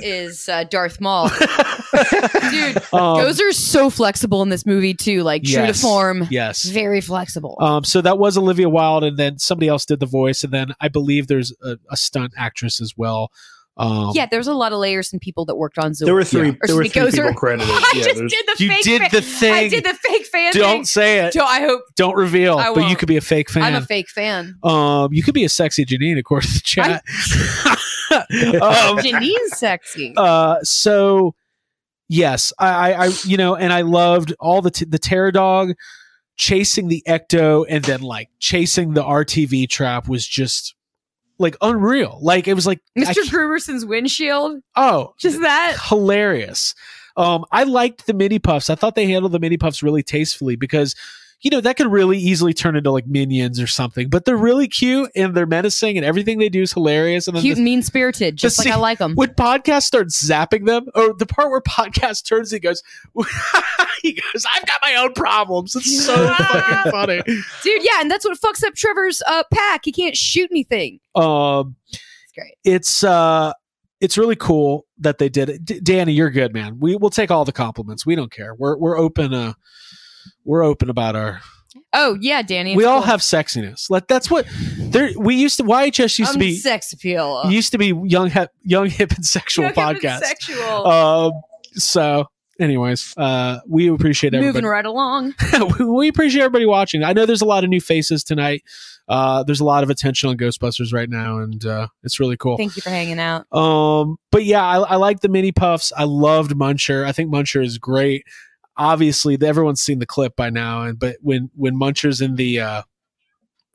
Is Darth Maul. Dude, those are so flexible in this movie too, like true to form. Yes. Very flexible. So that was Olivia Wilde, and then somebody else did the voice, and then I believe there's a stunt actress as well. There's a lot of layers and people that worked on Zul. There were three people credited. I did the fake fan thing. Don't say it. Don't reveal. But you could be a fake fan. I'm a fake fan. You could be a sexy Janine, according to the chat. Janine's sexy. So yes, I you know, and I loved all the terror dog chasing the ecto and then like chasing the RTV trap was just like unreal. Like it was like Mr. Grooberson's windshield. Oh, just that hilarious. I liked the mini puffs. I thought they handled the mini puffs really tastefully because, you know, that could really easily turn into like minions or something, but they're really cute and they're menacing and everything they do is hilarious. And then cute and mean spirited, just like I like them. When Podcast starts zapping them, or the part where Podcast turns, he goes, "I've got my own problems." It's so fucking funny. Dude, yeah, and that's what fucks up Trevor's pack. He can't shoot anything. It's great. It's really cool that they did it. Danny, you're good, man. We'll take all the compliments. We don't care. We're open. We're open about our. Oh yeah, Danny. We all have sexiness. Like that's what there. We used to. YHS used to be sex appeal. Used to be young, hip, and sexual podcast. So, anyways, we appreciate everybody moving right along. We appreciate everybody watching. I know there's a lot of new faces tonight. There's a lot of attention on Ghostbusters right now, and it's really cool. Thank you for hanging out. But yeah, I like the mini puffs. I loved Muncher. I think Muncher is great. Obviously, everyone's seen the clip by now, but when Muncher's in the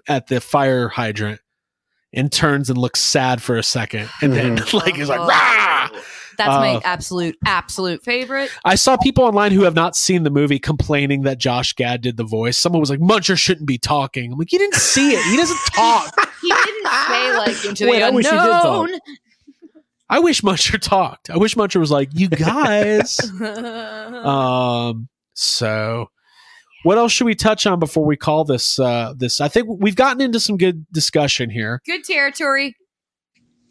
at the fire hydrant and turns and looks sad for a second, and then like he's like, "Rah!" That's my absolute favorite. I saw people online who have not seen the movie complaining that Josh Gad did the voice. Someone was like, "Muncher shouldn't be talking." I'm like, "You didn't see it. He doesn't talk." He didn't say like into the unknown. I wish Muncher talked. I wish Muncher was like, "You guys." So what else should we touch on before we call this? I think we've gotten into some good discussion here. Good territory.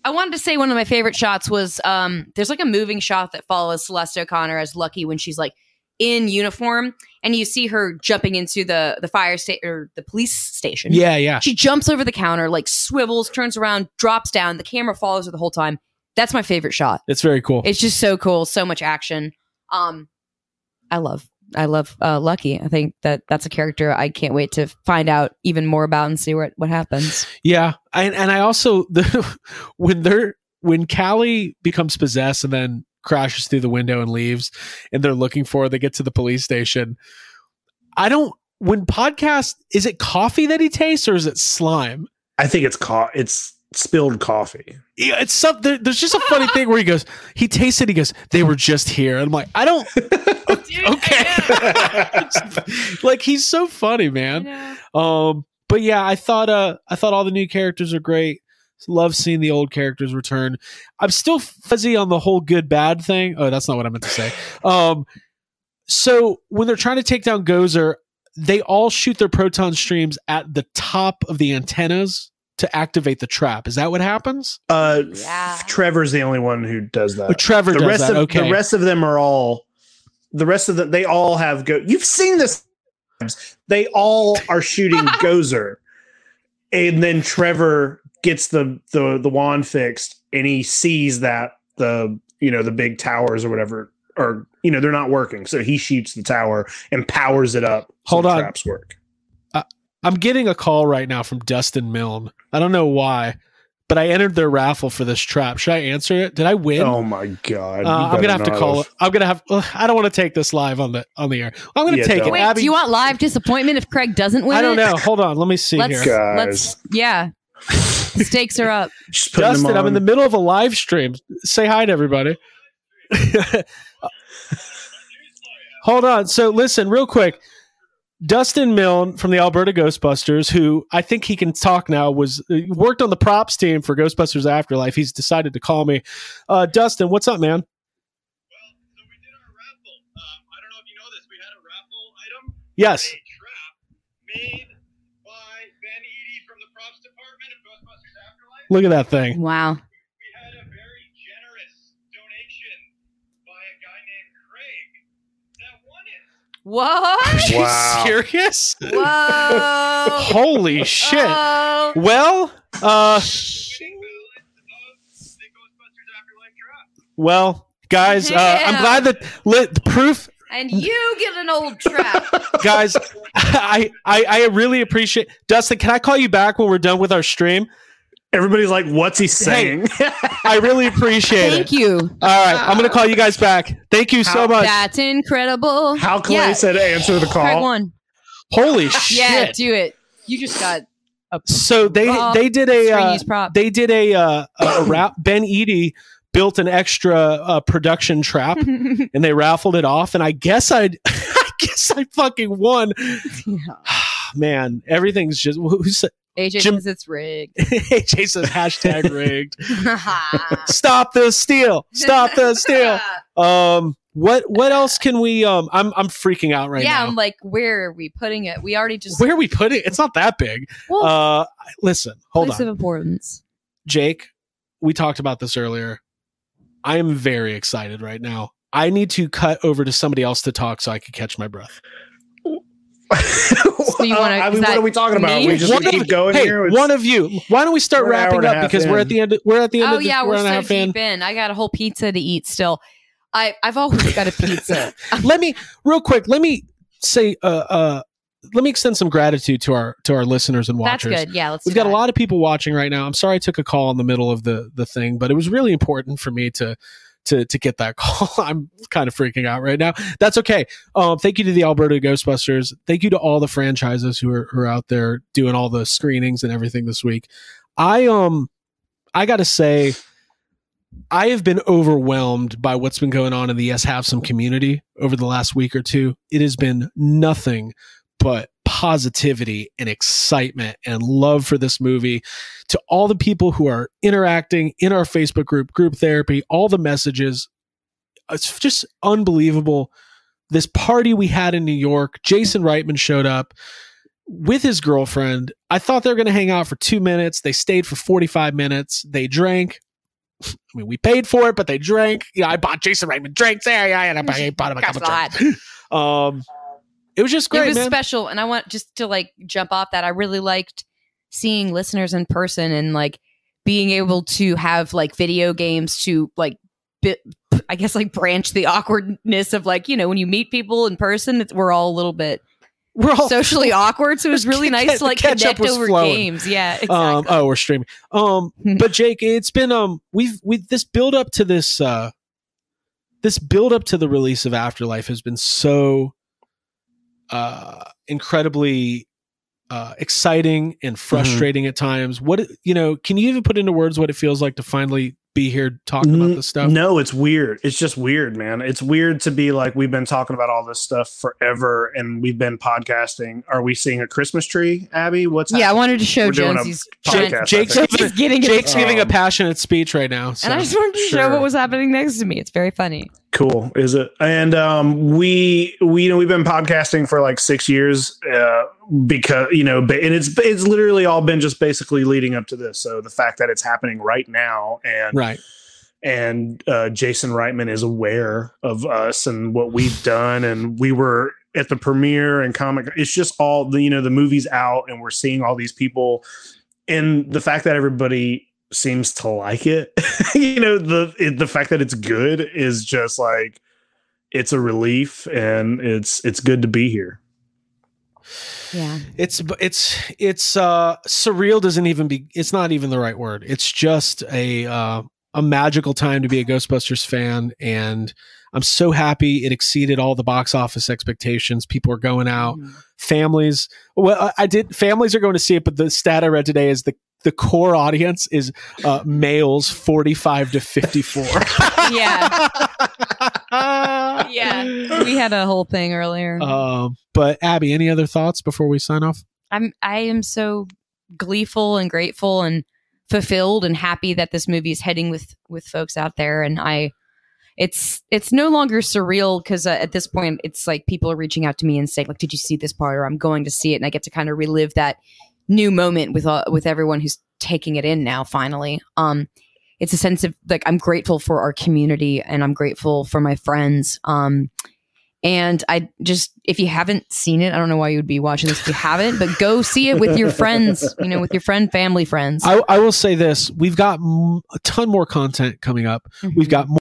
I wanted to say one of my favorite shots was there's like a moving shot that follows Celeste O'Connor as Lucky when she's like in uniform, and you see her jumping into the fire station or the police station. Yeah, yeah. She jumps over the counter, like swivels, turns around, drops down. The camera follows her the whole time. That's my favorite shot. It's very cool. It's just so cool. So much action. I love Lucky. I think that's a character I can't wait to find out even more about and see what happens. Yeah. And I also, when they're when Callie becomes possessed and then crashes through the window and leaves, and they're looking for her, they get to the police station. When Podcast, is it coffee that he tastes or is it slime? I think it's spilled coffee. Yeah, it's something. There's just a funny thing where he goes, he tastes it, he goes, they were just here. And I'm like, I don't. Okay. Like, he's so funny, man. But yeah, I thought all the new characters are great. Love seeing the old characters return. I'm still fuzzy on the whole good bad thing. Oh, that's not what I meant to say. So when they're trying to take down Gozer, they all shoot their proton streams at the top of the antennas to activate the trap. Is that what happens? Yeah. Trevor's the only one who does that. Oh, Trevor the does rest that. Of, okay. The rest of them are all. The rest of them, they all have go. You've seen this. They all are shooting Gozer, and then Trevor gets the wand fixed, and he sees that the big towers or whatever are, they're not working, so he shoots the tower and powers it up. Hold on, traps work. I'm getting a call right now from Dustin Milne. I don't know why, but I entered their raffle for this trap. Should I answer it? Did I win? Oh my god! I'm gonna have to call it. I don't want to take this live on the air. I'm gonna take it. Wait, Abby, do you want live disappointment if Craig doesn't win? I don't know. Hold on, let me see here. Guys. Yeah. The stakes are up. Dustin, I'm in the middle of a live stream. Say hi to everybody. Hold on. So listen, real quick. Dustin Milne from the Alberta Ghostbusters, who I think he can talk now, worked on the props team for Ghostbusters Afterlife. He's decided to call me. Dustin, what's up, man? Well, so we did our raffle. I don't know if you know this. We had a raffle item. Yes. A trap made by Ben Eady from the props department of Ghostbusters Afterlife. Look at that thing. Wow. We had a very generous donation by a guy named Craig that won it. What? Wow. Are you serious? Whoa. Holy shit. Well, well, guys, I'm glad that the proof. And you get an old trap. Guys, I really appreciate. Dustin, can I call you back when we're done with our stream? Everybody's like, what's he saying? Hey, I really appreciate it. Thank you. All right. I'm going to call you guys back. Thank you so much. That's incredible. How Clay said answer the call. Craig won. Holy shit. Yeah, do it. You just got a So they did a prop. They did a rap. Ben Eady built an extra production trap and they raffled it off. And I guess I fucking won. Yeah. Man, everything's just... Who's, AJ says it's rigged. AJ says hashtag rigged. Stop the steal. Stop the steal. What else can we... I'm freaking out right now. Yeah, I'm like, where are we putting it? We already just... Where are we putting it? It's not that big. Well, listen, hold on. Place of importance. Jake, we talked about this earlier. I am very excited right now. I need to cut over to somebody else to talk so I can catch my breath. So what are we talking about? We just keep going here. One of you. Why don't we start wrapping up because we're at the end. We're at the end. Oh yeah, we're so deep in. I got a whole pizza to eat still. I've always got a pizza. Let me say. Let me extend some gratitude to our listeners and watchers. That's good. Yeah, we've got a lot of people watching right now. I'm sorry I took a call in the middle of the thing, but it was really important for me to get that call. I'm kind of freaking out right now. That's okay. Thank you to the Alberta Ghostbusters. Thank you to all the franchises who are out there doing all the screenings and everything this week. I gotta say, I have been overwhelmed by what's been going on in the Yes Have Some community over the last week or two. It has been nothing but positivity and excitement and love for this movie. To all the people who are interacting in our Facebook group therapy, all the messages, it's just unbelievable. This party we had in New York, Jason Reitman showed up with his girlfriend. I thought they were going to hang out for 2 minutes. They stayed for 45 minutes. They drank. I mean, we paid for it, but they drank. I bought Jason Reitman drinks. And I bought him a couple drinks. It was just great. It was special. And I want just to jump off that. I really liked seeing listeners in person and being able to have video games to branch the awkwardness of when you meet people in person, we're all a little bit we're all socially awkward, so it was really nice to like connect over games. Yeah, exactly. We're streaming. But Jake, it's been this build up to the release of Afterlife has been so incredibly exciting and frustrating at times. What, you know, can you even put into words what it feels like to finally be here talking about this stuff? No, it's weird. It's just weird, man. It's weird to be like, we've been talking about all this stuff forever and we've been podcasting. Are we seeing a Christmas tree, Abby? What's happening? I wanted to show Jonesy's podcast. Jake's giving a passionate speech right now. So. And I just wanted to show what was happening next to me. It's very funny. Cool, is it? And we we've been podcasting for like 6 years because, you know, and it's literally all been just basically leading up to this. So the fact that it's happening right now and Jason Reitman is aware of us and what we've done, and we were at the premiere and comic. It's just all the, you know, the movie's out and we're seeing all these people, and the fact that everybody seems to like it. You know, the fact that it's good is just like, it's a relief, and it's good to be here. Yeah. It's surreal it's not even the right word. It's just a magical time to be a Ghostbusters fan, and I'm so happy it exceeded all the box office expectations. People are going out. Mm-hmm. Families are going to see it, but the stat I read today is the core audience is males 45 to 54. Yeah. Yeah. We had a whole thing earlier. But Abby, any other thoughts before we sign off? I am so gleeful and grateful and fulfilled and happy that this movie is heading with folks out there. And it's no longer surreal, because at this point, it's like people are reaching out to me and saying, like, did you see this part? Or I'm going to see it. And I get to kind of relive that new moment with everyone who's taking it in now, finally. It's a sense of like, I'm grateful for our community and I'm grateful for my friends. And I just, if you haven't seen it, I don't know why you would be watching this if you haven't, but go see it with your friends, you know, with your family friends. I will say this, we've got a ton more content coming up. Mm-hmm. We've got more